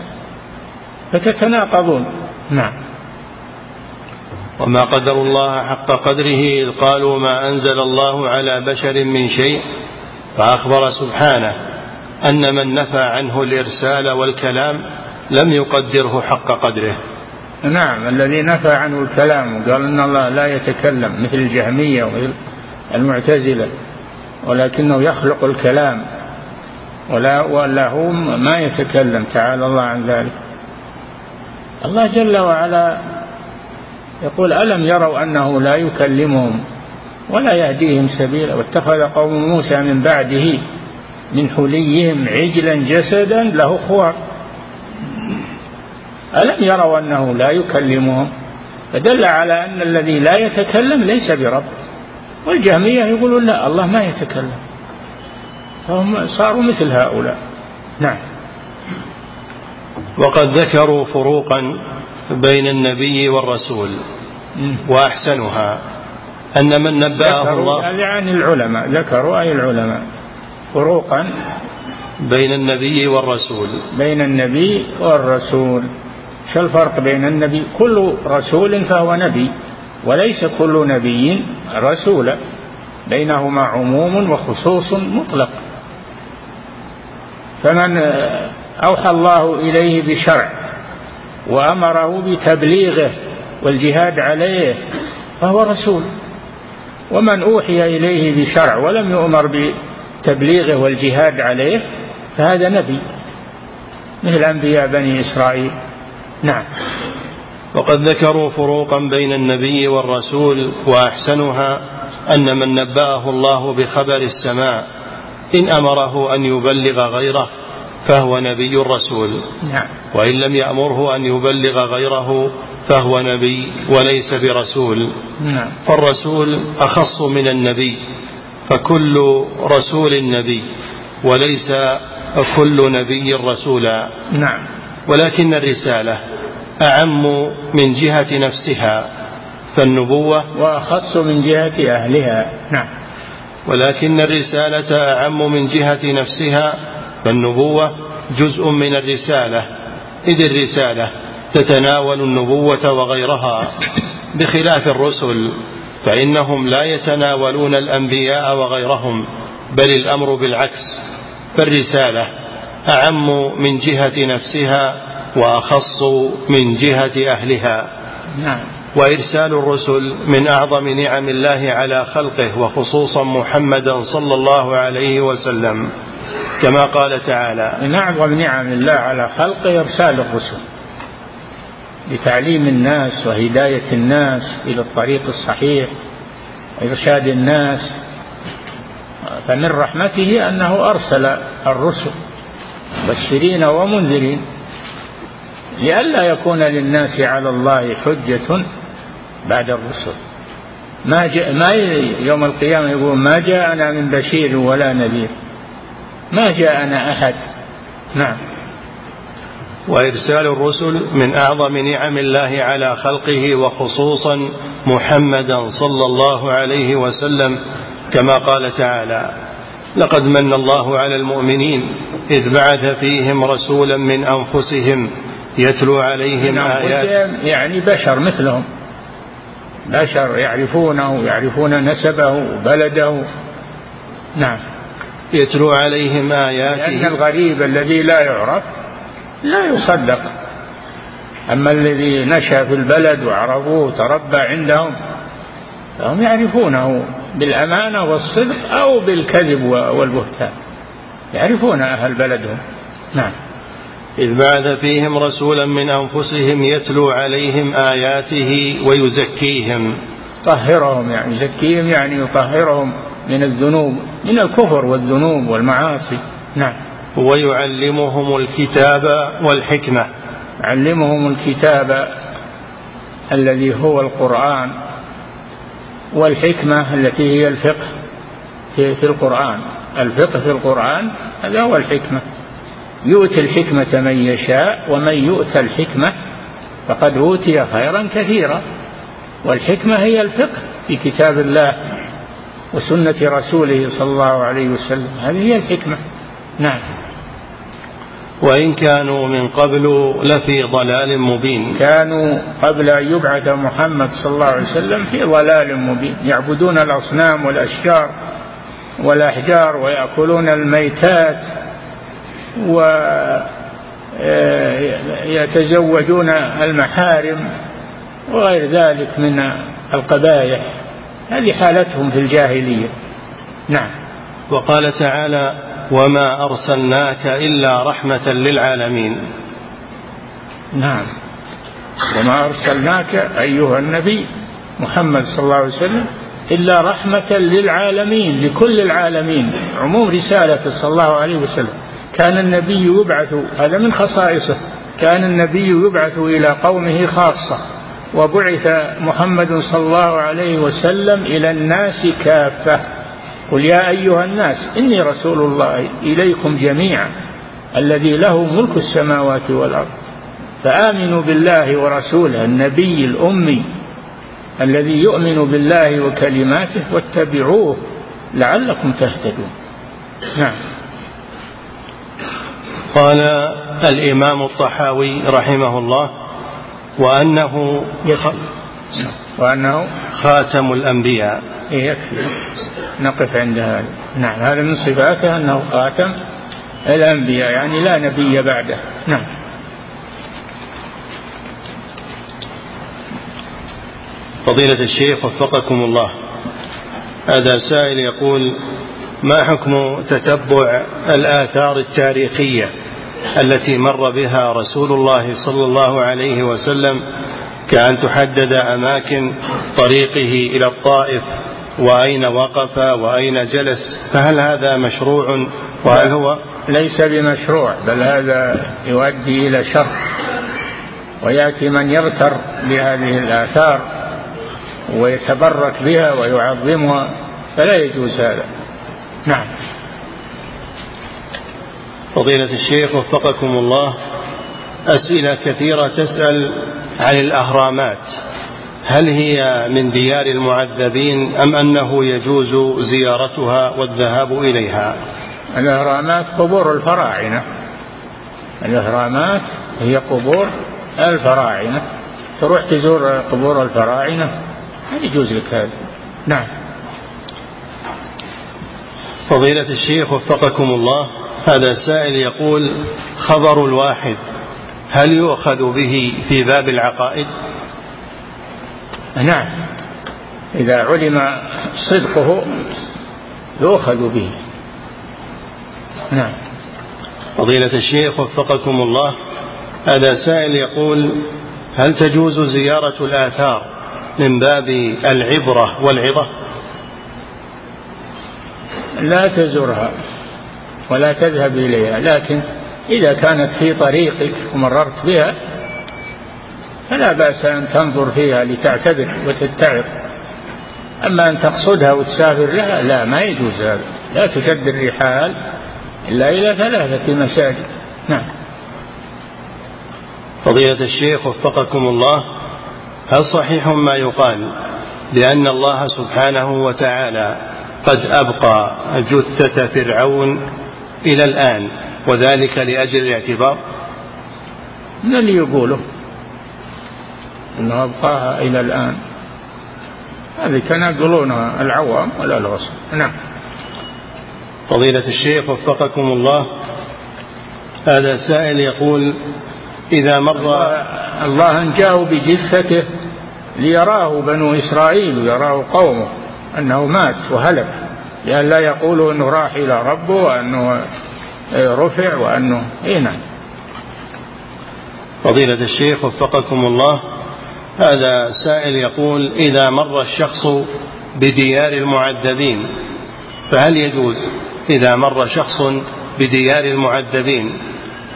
فتتناقضون. نعم. وما قدر الله حق قدره إذ قالوا ما أنزل الله على بشر من شيء فأخبر سبحانه أن من نفى عنه الإرسال والكلام لم يقدره حق قدره. نعم. الذي نفى عنه الكلام وقال إن الله لا يتكلم مثل الجهمية ومثل المعتزلة، ولكنه يخلق الكلام ولا هو ما يتكلم، تعالى الله عن ذلك. الله جل وعلا يقول ألم يروا أنه لا يكلمهم ولا يهديهم سبيلا واتخذ قوم موسى من بعده من حليهم عجلا جسدا له خوار. ألم يروا أنه لا يكلمهم، فدل على أن الذي لا يتكلم ليس برب. والجهمية يقولون لا، الله ما يتكلم، فهم صاروا مثل هؤلاء. نعم. وقد ذكروا فروقا بين النبي والرسول وأحسنها أن من نبأه الله يعني العلماء ذكروا أي العلماء فروقا بين النبي والرسول. بين النبي والرسول شو الفرق بين النبي؟ كل رسول فهو نبي وليس كل نبي رسولا، بينهما عموم وخصوص مطلق. فمن أوحى الله إليه بشرع وأمره بتبليغه والجهاد عليه فهو رسول، ومن أوحي إليه بشرع ولم يؤمر بتبليغه والجهاد عليه فهذا نبي، مثل أنبياء بني إسرائيل. نعم. وقد ذكروا فروقا بين النبي والرسول وأحسنها أن من نبأه الله بخبر السماء إن أمره أن يبلغ غيره فهو نبي رسول، وإن لم يأمره أن يبلغ غيره فهو نبي وليس برسول. فالرسول أخص من النبي، فكل رسول نبي وليس كل نبي رسولا. ولكن الرسالة أعم من جهة نفسها فالنبوة، وأخص من جهة أهلها. نعم. ولكن الرسالة أعم من جهة نفسها فالنبوة جزء من الرسالة، إذ الرسالة تتناول النبوة وغيرها، بخلاف الرسل فإنهم لا يتناولون الأنبياء وغيرهم، بل الأمر بالعكس، فالرسالة أعم من جهة نفسها وأخص من جهة أهلها. نعم. وإرسال الرسل من أعظم نعم الله على خلقه، وخصوصا محمدا صلى الله عليه وسلم، كما قال تعالى من أعظم نعم الله على خلقه إرسال الرسل لتعليم الناس وهداية الناس إلى الطريق الصحيح وإرشاد الناس. فمن رحمته أنه أرسل الرسل مبشرين ومنذرين لئلا يكون للناس على الله حجة بعد الرسل. ما يوم القيامة يقول ما جاءنا من بشير ولا نذير، ما جاءنا أحد. نعم. وإرسال الرسل من أعظم نعم الله على خلقه، وخصوصا محمدا صلى الله عليه وسلم، كما قال تعالى لقد من الله على المؤمنين إذ بعث فيهم رسولا من أنفسهم يتلو عليهم آيات، يعني بشر مثلهم، بشر يعرفونه، يعرفون نسبه وبلده نعم يتلو عليهم آياته. لأن الغريب الذي لا يعرف لا يصدق، أما الذي نشأ في البلد وعرفوه تربى عندهم فهم يعرفونه بالأمانة والصدق أو بالكذب والبهتان، يعرفون أهل بلدهم. نعم إذ بعث فيهم رسولا من أنفسهم يتلو عليهم آياته ويزكيهم. طهرهم يعني يزكيهم، يعني يطهرهم من الذنوب، من الكفر والذنوب والمعاصي. نعم ويعلمهم الكتاب والحكمة. علمهم الكتاب الذي هو القرآن، والحكمة التي هي الفقه في القرآن. الفقه في القرآن هذا هو الحكمة. يؤتي الحكمة من يشاء، ومن يؤتى الحكمة فقد أوتي خيرا كثيرا. والحكمة هي الفقه في كتاب الله وسنة رسوله صلى الله عليه وسلم، هذه هي الحكمة. نعم وإن كانوا من قبل لفي ضلال مبين. كانوا قبل أن يبعث محمد صلى الله عليه وسلم في ضلال مبين، يعبدون الأصنام والأشجار والأحجار، ويأكلون الميتات، ويتزوجون المحارم وغير ذلك من القبائح. هذه حالتهم في الجاهلية. نعم وقال تعالى وما أرسلناك إلا رحمة للعالمين. نعم وما أرسلناك أيها النبي محمد صلى الله عليه وسلم إلا رحمة للعالمين، لكل العالمين، عموم رسالته صلى الله عليه وسلم. كان النبي يبعث، هذا من خصائصه، كان النبي يبعث إلى قومه خاصة، وبعث محمد صلى الله عليه وسلم إلى الناس كافة. قل يا أيها الناس إني رسول الله إليكم جميعا الذي له ملك السماوات والأرض، فآمنوا بالله ورسوله النبي الأمي الذي يؤمن بالله وكلماته واتبعوه لعلكم تهتدون. نعم قال الإمام الطحاوي رحمه الله وأنه خاتم الأنبياء. يكفي نقف عند هذا. نعم هذا من صفاته أنه خاتم الأنبياء، يعني لا نبي بعده. نعم فضيلة الشيخ وفقكم الله، هذا سائل يقول ما حكم تتبع الآثار التاريخية التي مر بها رسول الله صلى الله عليه وسلم، كأن تحدد أماكن طريقه إلى الطائف وأين وقف وأين جلس، فهل هذا مشروع؟ وهل هو ليس بمشروع، بل هذا يؤدي إلى شر، ويأتي من يغتر بهذه الآثار ويتبرك بها ويعظمها، فلا يجوز هذا. نعم فضيلة الشيخ وفقكم الله، أسئلة كثيرة تسأل عن الأهرامات، هل هي من ديار المعذبين أم أنه يجوز زيارتها والذهاب إليها؟ الأهرامات قبور الفراعنة، الأهرامات هي قبور الفراعنة، تروح تزور قبور الفراعنة، هل يجوز لك هذا؟ نعم فضيلة الشيخ وفقكم الله، هذا السائل يقول خبر الواحد هل يؤخذ به في باب العقائد؟ نعم إذا علم صدقه يؤخذ به. نعم فضيلة الشيخ وفقكم الله، هذا السائل يقول هل تجوز زيارة الآثار من باب العبرة والعظة؟ لا تزورها ولا تذهب إليها، لكن إذا كانت في طريقك ومررت بها فلا بأس أن تنظر فيها لتعتبر وتتعظ، أما أن تقصدها وتسافر لها لا، ما يجوز هذا. لا تشد الرحال إلا إلى 3 مساجد. نعم فضيلة الشيخ وفقكم الله، هل صحيح ما يقال بأن الله سبحانه وتعالى قد أبقى جثة فرعون إلى الآن وذلك لأجل الاعتبار؟ من اللي يقوله أنه أبقاها إلى الآن؟ هذه كانوا يقولونها العوام ولا الوصف. نعم فضيلة الشيخ وفقكم الله، هذا سائل يقول إذا مر الله أنجاه بجثته ليراه بنو إسرائيل ويراه قومه أنه مات وهلك، لأن لا يقولوا أنه راح إلى ربه وأنه رفع وأنه إينا. فضيلة الشيخ وفقكم الله، هذا سائل يقول إذا مر الشخص بديار المعذبين فهل يجوز، إذا مر شخص بديار المعذبين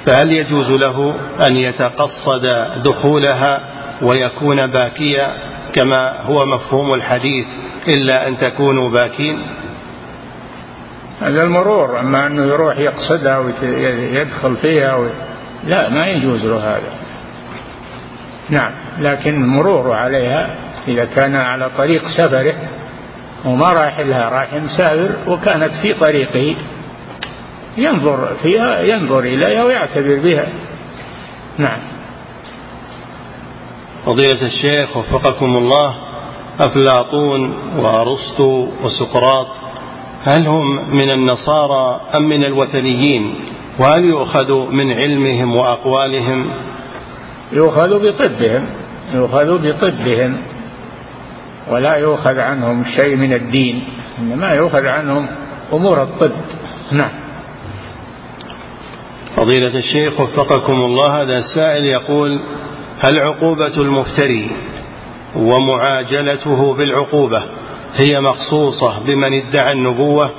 فهل يجوز له أن يتقصد دخولها ويكون باكيا كما هو مفهوم الحديث إلا أن تكونوا باكين؟ هذا المرور، أما أنه يروح يقصدها ويدخل فيها لا ما يجوز له هذا. نعم، لكن مرور عليها إذا كان على طريق سفره وما راح لها، راح مسافر وكانت في طريقه ينظر فيها، ينظر إليها ويعتبر بها. نعم. فضيلة الشيخ وفقكم الله، أفلاطون وأرسطو وسقراط هل هم من النصارى أم من الوثنيين؟ وهل يؤخذ من علمهم وأقوالهم؟ يؤخذ بطبهم ولا يؤخذ عنهم شيء من الدين، إنما يؤخذ عنهم أمور الطب. نعم. فضيلة الشيخ وفقكم الله، هذا السائل يقول هل عقوبة المفتري ومعاجلته بالعقوبة هي مخصوصة بمن ادعى النبوة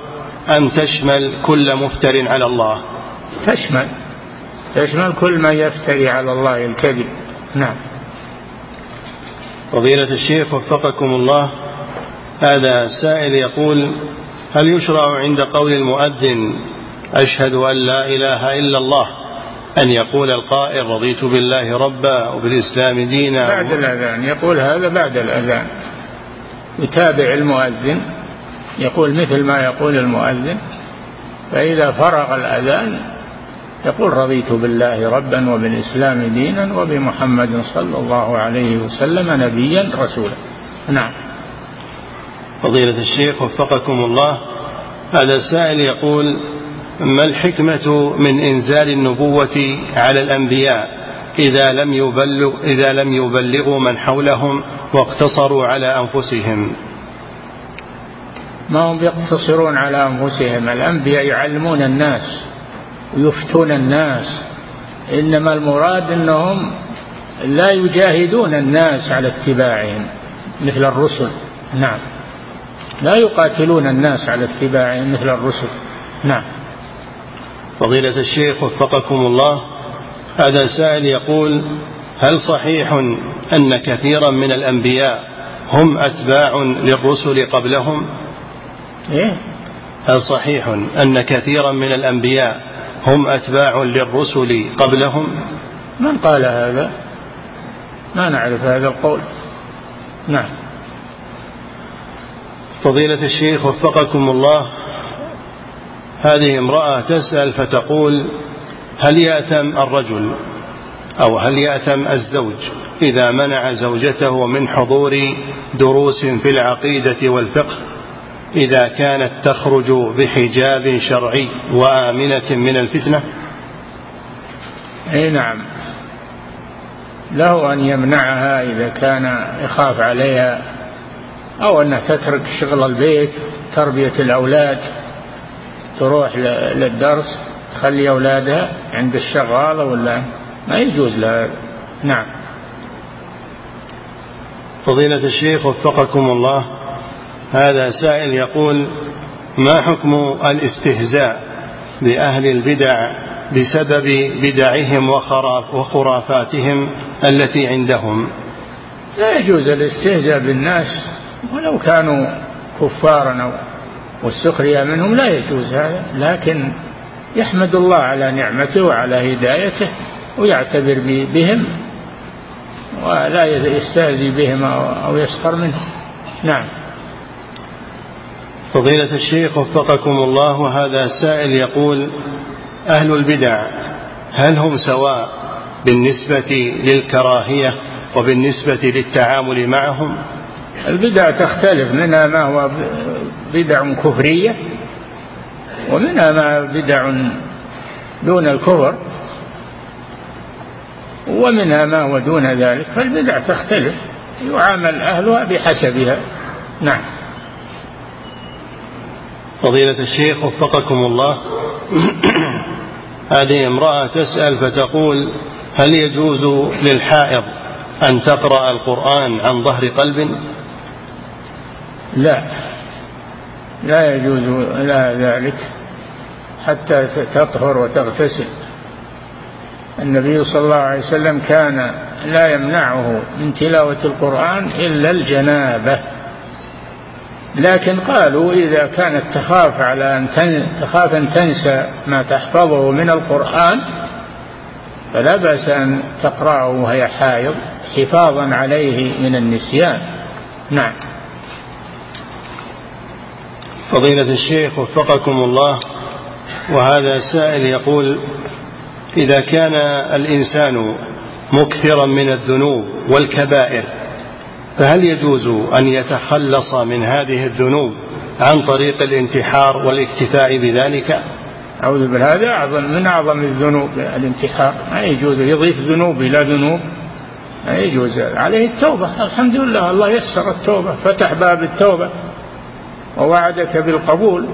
أم تشمل كل مفتر على الله؟ تشمل كل من يفتري على الله الكذب. نعم. فضيلة الشيخ وفقكم الله، هذا سائل يقول هل يشرع عند قول المؤذن أشهد أن لا إله إلا الله أن يقول القائل رضيت بالله ربا وبالإسلام دينا بعد الأذان؟ يقول هذا بعد الأذان، يتابع المؤذن، يقول مثل ما يقول المؤذن، فإذا فرغ الأذان يقول رضيت بالله ربا وبالإسلام دينا وبمحمد صلى الله عليه وسلم نبيا رسولا. نعم. فضيلة الشيخ وفقكم الله، هذا السائل يقول ما الحكمة من إنزال النبوة على الأنبياء إذا لم يبلغوا من حولهم واقتصروا على أنفسهم؟ ما هم يقتصرون على أنفسهم، الأنبياء يعلمون الناس ويفتون الناس، إنما المراد أنهم لا يجاهدون الناس على اتباعهم مثل الرسل. نعم، لا يقاتلون الناس على اتباعهم مثل الرسل. نعم. فضيلة الشيخ وفقكم الله، هذا سائل يقول هل صحيح أن كثيرا من الأنبياء هم أتباع للرسل قبلهم؟ هل صحيح أن كثيرا من الأنبياء هم أتباع للرسل قبلهم؟ من قال هذا؟ ما نعرف هذا القول. نعم. فضيلة الشيخ وفقكم الله، هذه امرأة تسأل فتقول هل يأثم الرجل أو هل يأثم الزوج إذا منع زوجته من حضور دروس في العقيدة والفقه إذا كانت تخرج بحجاب شرعي وآمنة من الفتنة؟ أي نعم، له أن يمنعها إذا كان يخاف عليها، أو أنها تترك شغل البيت، تربية الأولاد، تروح للدرس تخلي أولادها عند الشغالة، ولا ما يجوز لها. نعم. فضيلة الشيخ وفقكم الله، هذا سائل يقول ما حكم الاستهزاء بأهل البدع بسبب بدعهم وخرافاتهم التي عندهم؟ لا يجوز الاستهزاء بالناس ولو كانوا كفارا، والسخرية منهم لا يجوز هذا، لكن يحمد الله على نعمته وعلى هدايته ويعتبر بهم ولا يستهزئ بهم أو يسخر منهم. نعم. فضيلة الشيخ وفقكم الله، وهذا سائل يقول أهل البدع هل هم سواء بالنسبة للكراهية وبالنسبة للتعامل معهم؟ البدع تختلف، منها ما هو بدع كفرية ومنها ما بدع دون الكفر ومنها ما هو دون ذلك، فالبدع تختلف يعامل أهلها بحسبها. نعم. فضيلة الشيخ وفقكم الله، هذه امرأة تسأل فتقول: هل يجوز للحائض أن تقرأ القرآن عن ظهر قلب؟ لا يجوز لها ذلك حتى تطهر وتغتسل. النبي صلى الله عليه وسلم كان لا يمنعه من تلاوة القرآن إلا الجنابة، لكن قالوا إذا كانت تخاف أن تنسى ما تحفظه من القرآن فلا بأس أن تقرأه وهي حائض حفاظا عليه من النسيان. نعم. فضيلة الشيخ وفقكم الله، وهذا السائل يقول: إذا كان الإنسان مكثرا من الذنوب والكبائر فهل يجوز أن يتخلص من هذه الذنوب عن طريق الانتحار والاكتفاء بذلك؟ أعوذ بالله، هذا من أعظم الذنوب الانتحار، لا يجوز، يضيف ذنوب إلى ذنوب، لا يجوز. عليه التوبة، الحمد لله الله يسر التوبة، فتح باب التوبة ووعدك بالقبول.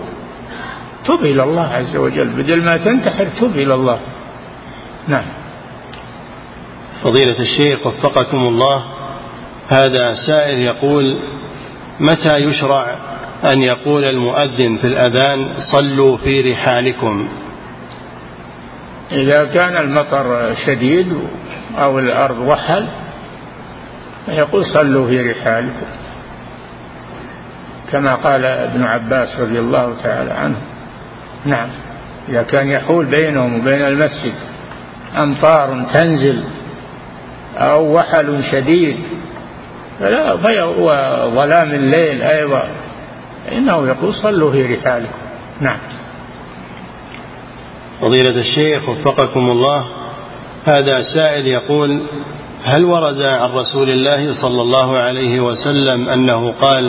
تب إلى الله عز وجل، بدل ما تنتحر تب إلى الله. نعم. فضيلة الشيخ وفقكم الله، هذا سائل يقول: متى يشرع أن يقول المؤذن في الأذان صلوا في رحالكم؟ إذا كان المطر شديد أو الأرض وحل يقول صلوا في رحالكم، كما قال ابن عباس رضي الله تعالى عنه. نعم، إذا كان يحول بينهم وبين المسجد أمطار تنزل أو وحل شديد وظلام الليل أيضا، إنه يقول صلوا في رحالكم. نعم. فضيلة الشيخ وفقكم الله، هذا سائل يقول: هل ورد عن رسول الله صلى الله عليه وسلم أنه قال: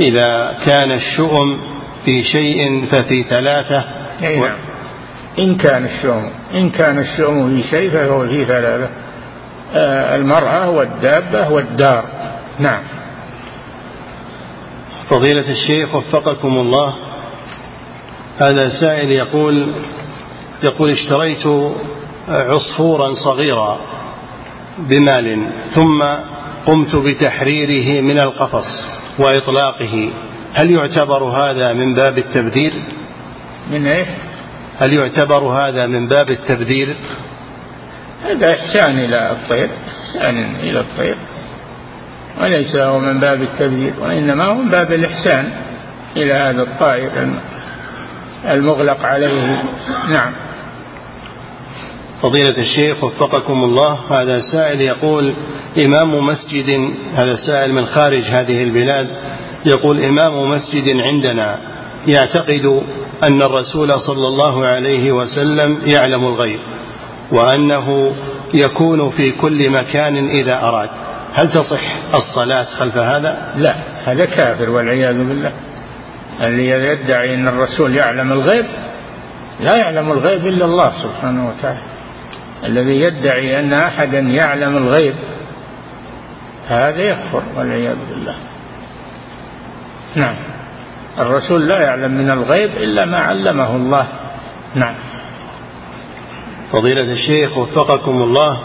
إذا كان الشؤم في شيء ففي ثلاثة؟ نعم. إن كان الشؤم في شيء فهو في ثلاثة: المرأة والدابة والدار. نعم. فضيلة الشيخ وفقكم الله، هذا سائل يقول: اشتريت عصفورا صغيرا بمال ثم قمت بتحريره من القفص وإطلاقه، هل يعتبر هذا من باب التبذير؟ من إيه؟ هل يعتبر هذا من باب التبذير؟ هذا إحسان إلى الطير، إحسان إلى الطير، وليس هو من باب التبذير، وإنما هو من باب الإحسان إلى هذا الطائر المغلق عليه. نعم. فضيلة الشيخ وفقكم الله، هذا سائل يقول: إمام مسجد، هذا سائل من خارج هذه البلاد، يقول: إمام مسجد عندنا يعتقد أن الرسول صلى الله عليه وسلم يعلم الغيب وأنه يكون في كل مكان إذا أراد، هل تصح الصلاة خلف هذا؟ لا، هذا كافر والعياذ بالله. اللي يدعي أن الرسول يعلم الغيب لا يعلم الغيب إلا الله سبحانه وتعالى. الذي يدعي أن أحدا يعلم الغيب هذا يكفر والعياذ بالله. نعم، الرسول لا يعلم من الغيب إلا ما علمه الله. نعم. فضيلة الشيخ وفقكم الله،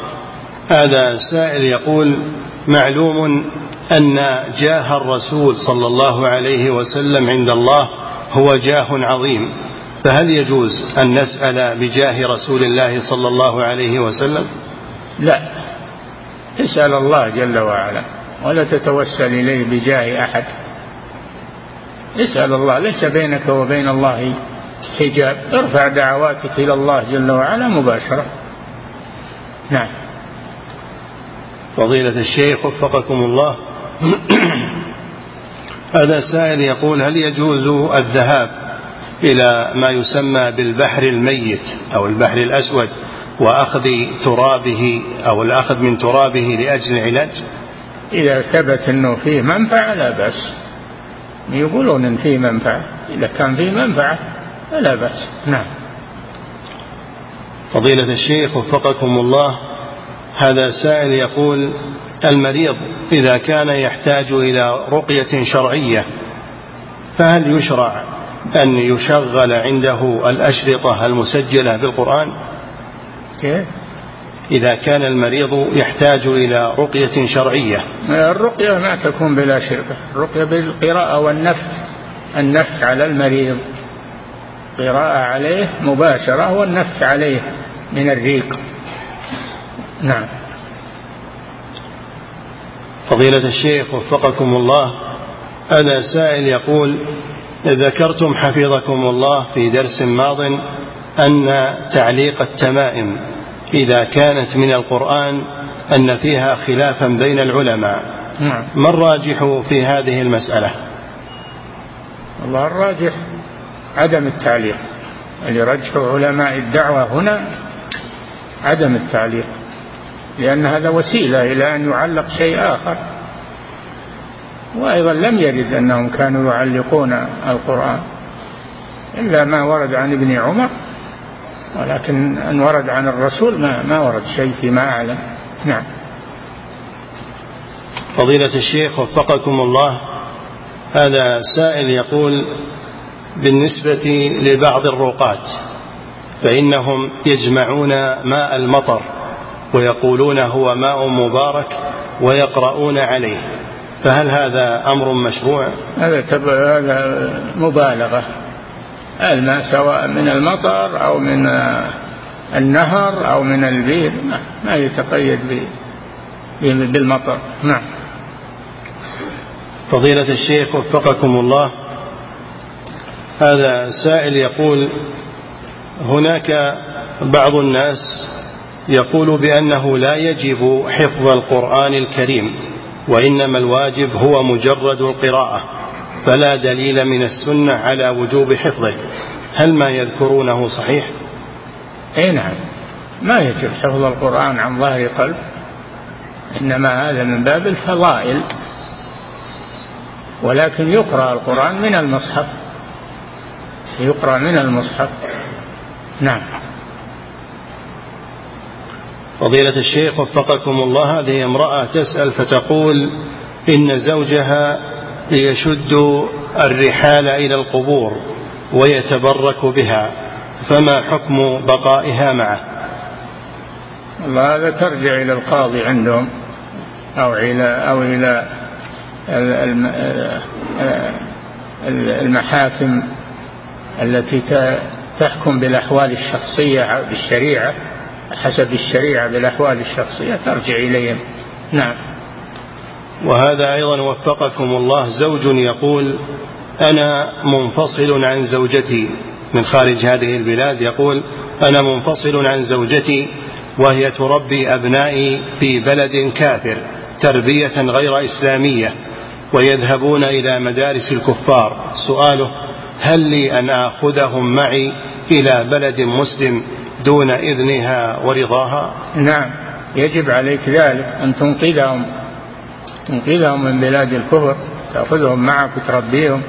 هذا سائل يقول: معلوم أن جاه الرسول صلى الله عليه وسلم عند الله هو جاه عظيم، فهل يجوز أن نسأل بجاه رسول الله صلى الله عليه وسلم؟ لا، اسأل الله جل وعلا ولا تتوسل إليه بجاه أحد، اسأل الله، ليس بينك وبين الله حجاب، ارفع دعواتك إلى الله جل وعلا مباشرة. نعم. فضيلة الشيخ وفقكم الله، هذا سائل يقول: هل يجوز الذهاب إلى ما يسمى بالبحر الميت أو البحر الأسود وأخذ ترابه أو الأخذ من ترابه لأجل العلاج؟ إذا ثبت أنه فيه منفعة لا بأس، يقولون أن فيه منفعة، إذا كان فيه منفعة لا بأس. نعم. فضيلة الشيخ وفقكم الله، هذا سائل يقول: المريض إذا كان يحتاج إلى رقية شرعية فهل يشرع أن يشغل عنده الأشرطة المسجلة بالقرآن؟ كيف؟ إذا كان المريض يحتاج إلى رقية شرعية. الرقية ما تكون بلا شرطة، الرقية بالقراءة والنفث، النفث على المريض، قراءة عليه مباشرة والنفث عليه من الريق. نعم. فضيلة الشيخ وفقكم الله، هذا سائل يقول: ذكرتم حفظكم الله في درس ماض أن تعليق التمائم إذا كانت من القرآن أن فيها خلافا بين العلماء، ما الراجح في هذه المسألة؟ والله الراجح عدم التعليق، اللي رجحه علماء الدعوة هنا عدم التعليق، لأن هذا وسيلة إلى أن يعلق شيء آخر، وأيضا لم يرد أنهم كانوا يعلقون القرآن إلا ما ورد عن ابن عمر، ولكن أن ورد عن الرسول ما ورد شيء فيما أعلم. نعم. فضيلة الشيخ وفقكم الله، هذا سائل يقول: بالنسبة لبعض الرقاة فإنهم يجمعون ماء المطر ويقولون هو ماء مبارك ويقرؤون عليه، فهل هذا أمر مشروع؟ هذا مبالغة. الماء سواء من المطر أو من النهر أو من البئر ما يتقيد بالمطر. نعم. فضيلة الشيخ وفقكم الله، هذا سائل يقول: هناك بعض الناس يقول بأنه لا يجب حفظ القرآن الكريم، وإنما الواجب هو مجرد القراءة، فلا دليل من السنة على وجوب حفظه، هل ما يذكرونه صحيح؟ أي نعم، ما يجب حفظ القرآن عن ظهر قلب، إنما هذا من باب الفضائل، ولكن يقرأ القرآن من المصحف، يقرأ من المصحف. نعم. فضيلة الشيخ وفقكم الله، هذه امرأة تسأل فتقول: إن زوجها يشد الرحال إلى القبور ويتبرك بها، فما حكم بقائها معه؟ هذا ترجع إلى القاضي عندهم أو إلى المحاكم التي تحكم بالأحوال الشخصية بالشريعة، حسب الشريعة بالأحوال الشخصية ترجع إليهم. نعم. وهذا أيضا وفقكم الله، زوج يقول: أنا منفصل عن زوجتي، من خارج هذه البلاد، يقول: أنا منفصل عن زوجتي وهي تربي أبنائي في بلد كافر تربية غير إسلامية ويذهبون إلى مدارس الكفار، سؤاله: هل لي أن آخذهم معي إلى بلد مسلم دون إذنها ورضاها؟ نعم، يجب عليك ذلك، أن تنقذهم من بلاد الكفر، تأخذهم معك وتربيهم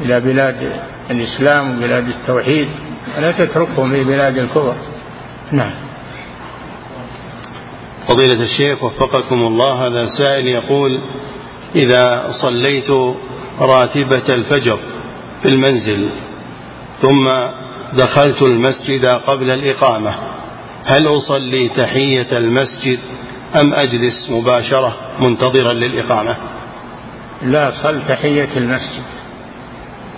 إلى بلاد الإسلام وبلاد التوحيد، ولا تتركهم في بلاد الكفر. نعم. فضيلة الشيخ وفقكم الله، هذا سائل يقول: إذا صليت راتبة الفجر في المنزل ثم دخلت المسجد قبل الإقامة، هل أصلي تحية المسجد أم أجلس مباشرة منتظرا للإقامة؟ لا، صل تحية المسجد.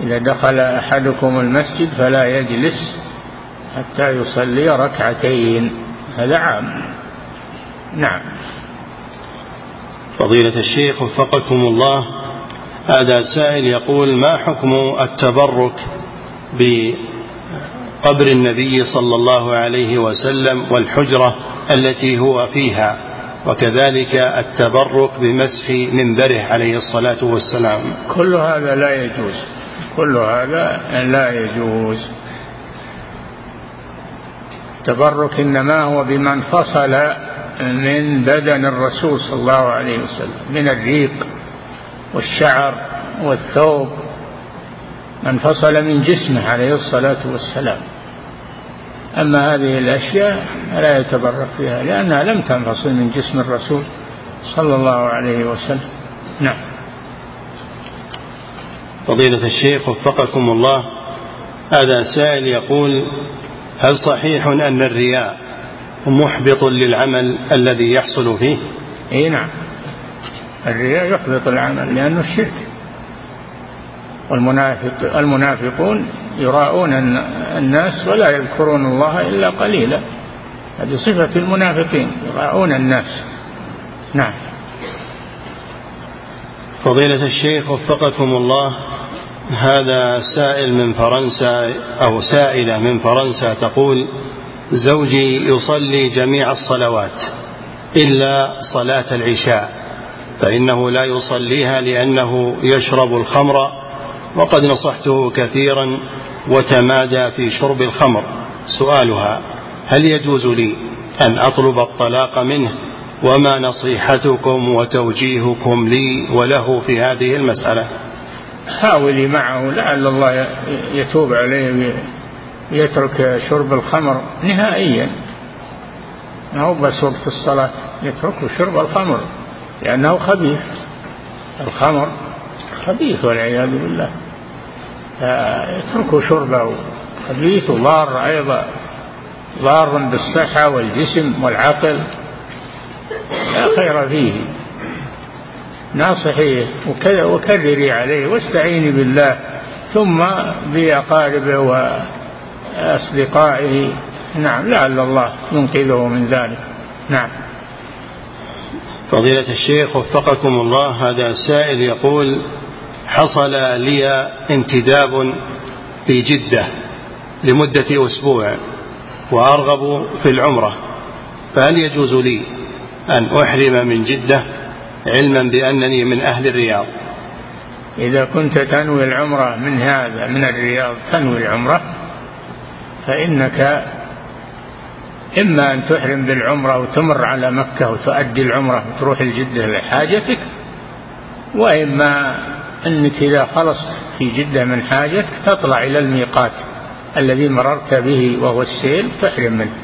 إذا دخل أحدكم المسجد فلا يجلس حتى يصلي ركعتين، هذا عام. نعم. فضيلة الشيخ وفقكم الله، هذا سائل يقول: ما حكم التبرك بقبر النبي صلى الله عليه وسلم والحجرة التي هو فيها، وكذلك التبرك بمسح منبره عليه الصلاة والسلام؟ كل هذا لا يجوز، كل هذا لا يجوز. التبرك إنما هو بما انفصل من بدن الرسول صلى الله عليه وسلم، من الريق والشعر والثوب، انفصل من جسمه عليه الصلاة والسلام. أما هذه الأشياء لا يتبرك فيها لأنها لم تنفصل من جسم الرسول صلى الله عليه وسلم. نعم. فضيلة الشيخ وفقكم الله، هذا سائل يقول: هل صحيح أن الرياء محبط للعمل الذي يحصل فيه؟ اي نعم، الرياء يحبط العمل لأنه الشرك، والمنافقون يراءون الناس ولا يذكرون الله إلا قليلا، هذه صفة المنافقين، يراءون الناس. نعم. فضيلة الشيخ وفقكم الله، هذا سائل من فرنسا أو سائلة من فرنسا تقول: زوجي يصلي جميع الصلوات إلا صلاة العشاء، فإنه لا يصليها لأنه يشرب الخمر، وقد نصحته كثيرا وتمادى في شرب الخمر. سؤالها: هل يجوز لي أن أطلب الطلاق منه؟ وما نصيحتكم وتوجيهكم لي وله في هذه المسألة؟ حاولي معه لعل الله يتوب عليه ويترك شرب الخمر نهائيا، ما هو بس وقت الصلاة، يترك شرب الخمر لأنه خبيث، الخمر خبيث والعياذ بالله، يترك شربه، خبيث وضار، أيضا ضار بالصحة والجسم والعقل، لا خير فيه. ناصحيه وكرري عليه واستعيني بالله ثم بأقاربه وأصدقائه، نعم، لعل الله ينقذه من ذلك. نعم. فضيلة الشيخ وفقكم الله، هذا السائل يقول: حصل لي انتداب في جدة لمدة أسبوع وأرغب في العمرة، فهل يجوز لي أن أحرم من جدة علما بأنني من أهل الرياض؟ إذا كنت تنوي العمرة من هذا، من الرياض تنوي العمرة، فإنك إما أن تحرم بالعمرة وتمر على مكة وتؤدي العمرة وتروح الجدة لحاجتك، وإما أنك إذا خلصت في جدة من حاجتك تطلع إلى الميقات الذي مررت به وهو السيل تحرم منه.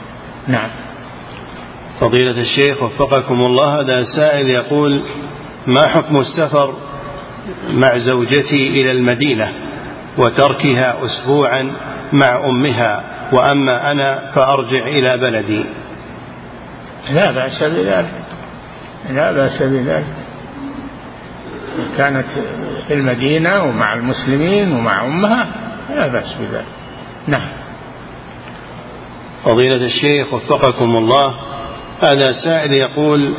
نعم. فضيلة الشيخ وفقكم الله، هذا سائل يقول: ما حكم السفر مع زوجتي إلى المدينة وتركها أسبوعا مع أمها، وأما أنا فأرجع إلى بلدي؟ لا بأس بذلك، لا بأس بذلك، كانت في المدينة ومع المسلمين ومع أمها لا بأس بذلك. نعم. فضيلة الشيخ وفقكم الله، هذا سائل يقول: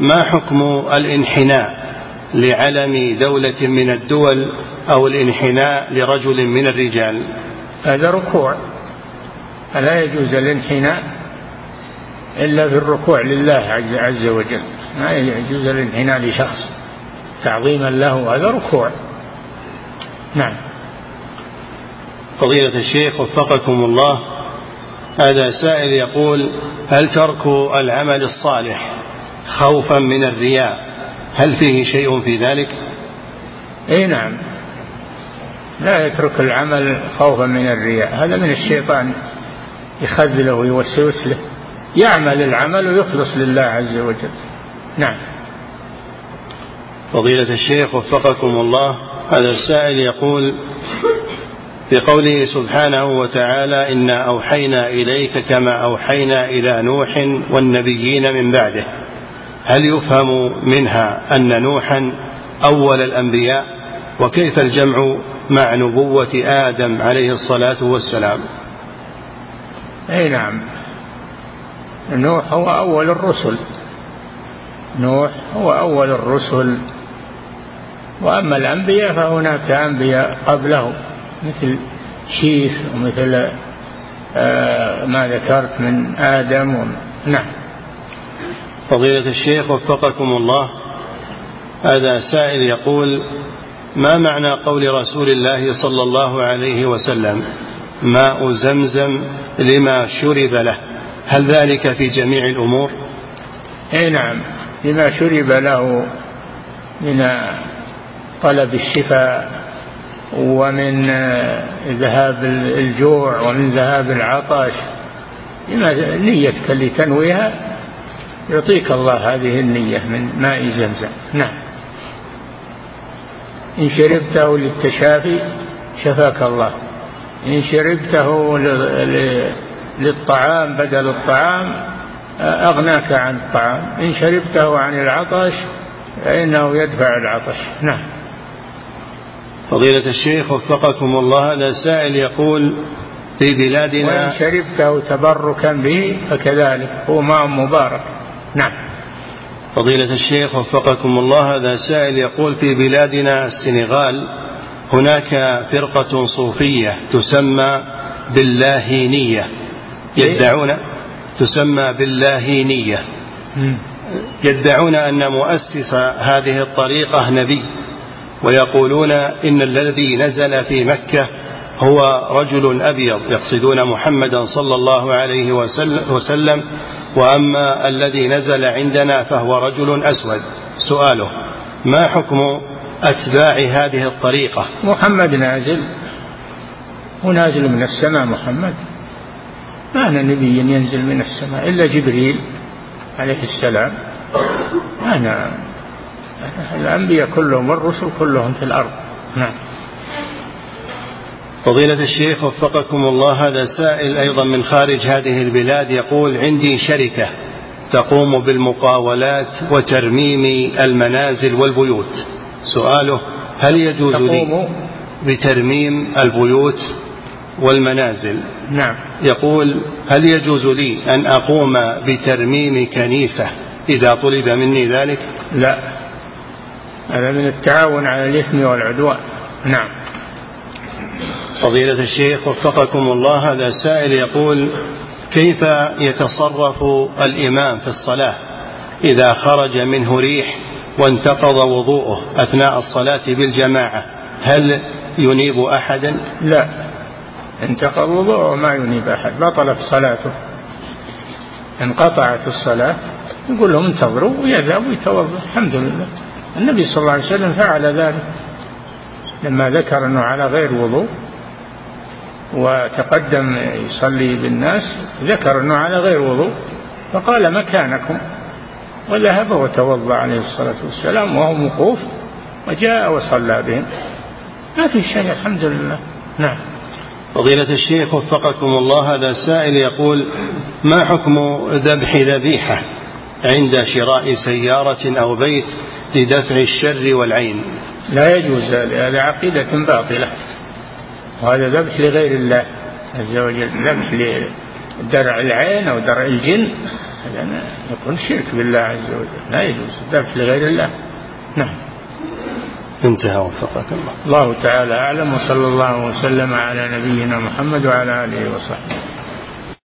ما حكم الانحناء لعلم دولة من الدول أو الانحناء لرجل من الرجال؟ هذا ركوع، فلا يجوز الانحناء إلا في الركوع لله عز وجل، لا يجوز الانحناء لشخص تعظيما له، هذا ركوع. نعم. فضيلة الشيخ وفقكم الله، هذا سائل يقول: هل ترك العمل الصالح خوفا من الرياء هل فيه شيء في ذلك؟ اي نعم، لا يترك العمل خوفا من الرياء، هذا من الشيطان يخذله ويوسوس له، يعمل العمل ويخلص لله عز وجل. نعم. فضيلة الشيخ وفقكم الله، هذا السائل يقول: في قوله سبحانه وتعالى: إنا أوحينا إليك كما أوحينا إلى نوح والنبيين من بعده، هل يفهم منها أن نوحا أول الأنبياء؟ وكيف الجمع مع نبوة آدم عليه الصلاة والسلام؟ أي نعم، نوح هو أول الرسل، نوح هو أول الرسل، وأما الأنبياء فهناك أنبياء قبله مثل شيث ومثل ما ذكرت من آدم نعم. فضيلة الشيخ وفقكم الله، هذا سائل يقول: ما معنى قول رسول الله صلى الله عليه وسلم: ماء زمزم لما شرب له، هل ذلك في جميع الأمور؟ أي نعم، لما شرب له من طلب الشفاء ومن ذهاب الجوع ومن ذهاب العطش. نيتك اللي تنويها يعطيك الله هذه النية من ماء زمزم. نعم. إن شربته للتشافي شفاك الله، إن شربته للطعام بدل الطعام أغناك عن الطعام، إن شربته عن العطش فإنه يدفع العطش. نعم. فضيلة الشيخ وفقكم الله، هذا سائل يقول في بلادنا وإن شربته تبركا به فكذلك هو ماء مبارك. نعم. فضيلة الشيخ وفقكم الله، هذا سائل يقول في بلادنا السنغال هناك فرقة صوفية تسمى باللاهينية يدعون أن مؤسس هذه الطريقة نبي، ويقولون إن الذي نزل في مكة هو رجل أبيض، يقصدون محمدا صلى الله عليه وسلم، وأما الذي نزل عندنا فهو رجل أسود. سؤاله: ما حكم أتباع هذه الطريقة؟ محمد نازل، ونازل من السماء محمد، ما أنا نبي ينزل من السماء إلا جبريل عليه السلام. أنا الأنبياء كلهم والرسل كلهم في الأرض. نعم. فضيلة الشيخ وفقكم الله، هذا سائل أيضا من خارج هذه البلاد يقول: عندي شركة تقوم بالمقاولات وترميم المنازل والبيوت. سؤاله: هل يجوز لي بترميم البيوت والمنازل؟ نعم. يقول: هل يجوز لي أن أقوم بترميم كنيسة إذا طلب مني ذلك؟ لا، هذا من التعاون على الإثم والعدوان. نعم. فضيلة الشيخ وفقكم الله، هذا سائل يقول: كيف يتصرف الإمام في الصلاة إذا خرج منه ريح وانتقض وضوءه أثناء الصلاة بالجماعة؟ هل ينيب أحدا؟ لا، انتقض وضوءه ما ينيب أحد، بطلت صلاته، انقطعت الصلاة، يقول لهم انتظروا ويذهب ويتوضأ. الحمد لله. النبي صلى الله عليه وسلم فعل ذلك لما ذكر أنه على غير وضوء، وتقدم يصلي بالناس، ذكر أنه على غير وضوء فقال: مكانكم، وذهب وتوضأ عليه الصلاة والسلام وهو موقوف، وجاء وصلى بهم، ما في شيء، الحمد لله. نعم. فضيلة الشيخ وفقكم الله، هذا السائل يقول: ما حكم ذبح ذبيحة عند شراء سيارة أو بيت لدفع الشر والعين؟ لا يجوز هذا، هذا عقيدة باطلة، وهذا ذبح لغير الله عز وجل، ذبح لدرع العين أو درع الجن، هذا يكون شرك بالله عز وجل، لا يجوز الذبح لغير الله. نعم. انتهى وفقك الله. الله تعالى أعلم، وصلى الله وسلم على نبينا محمد وعلى آله وصحبه.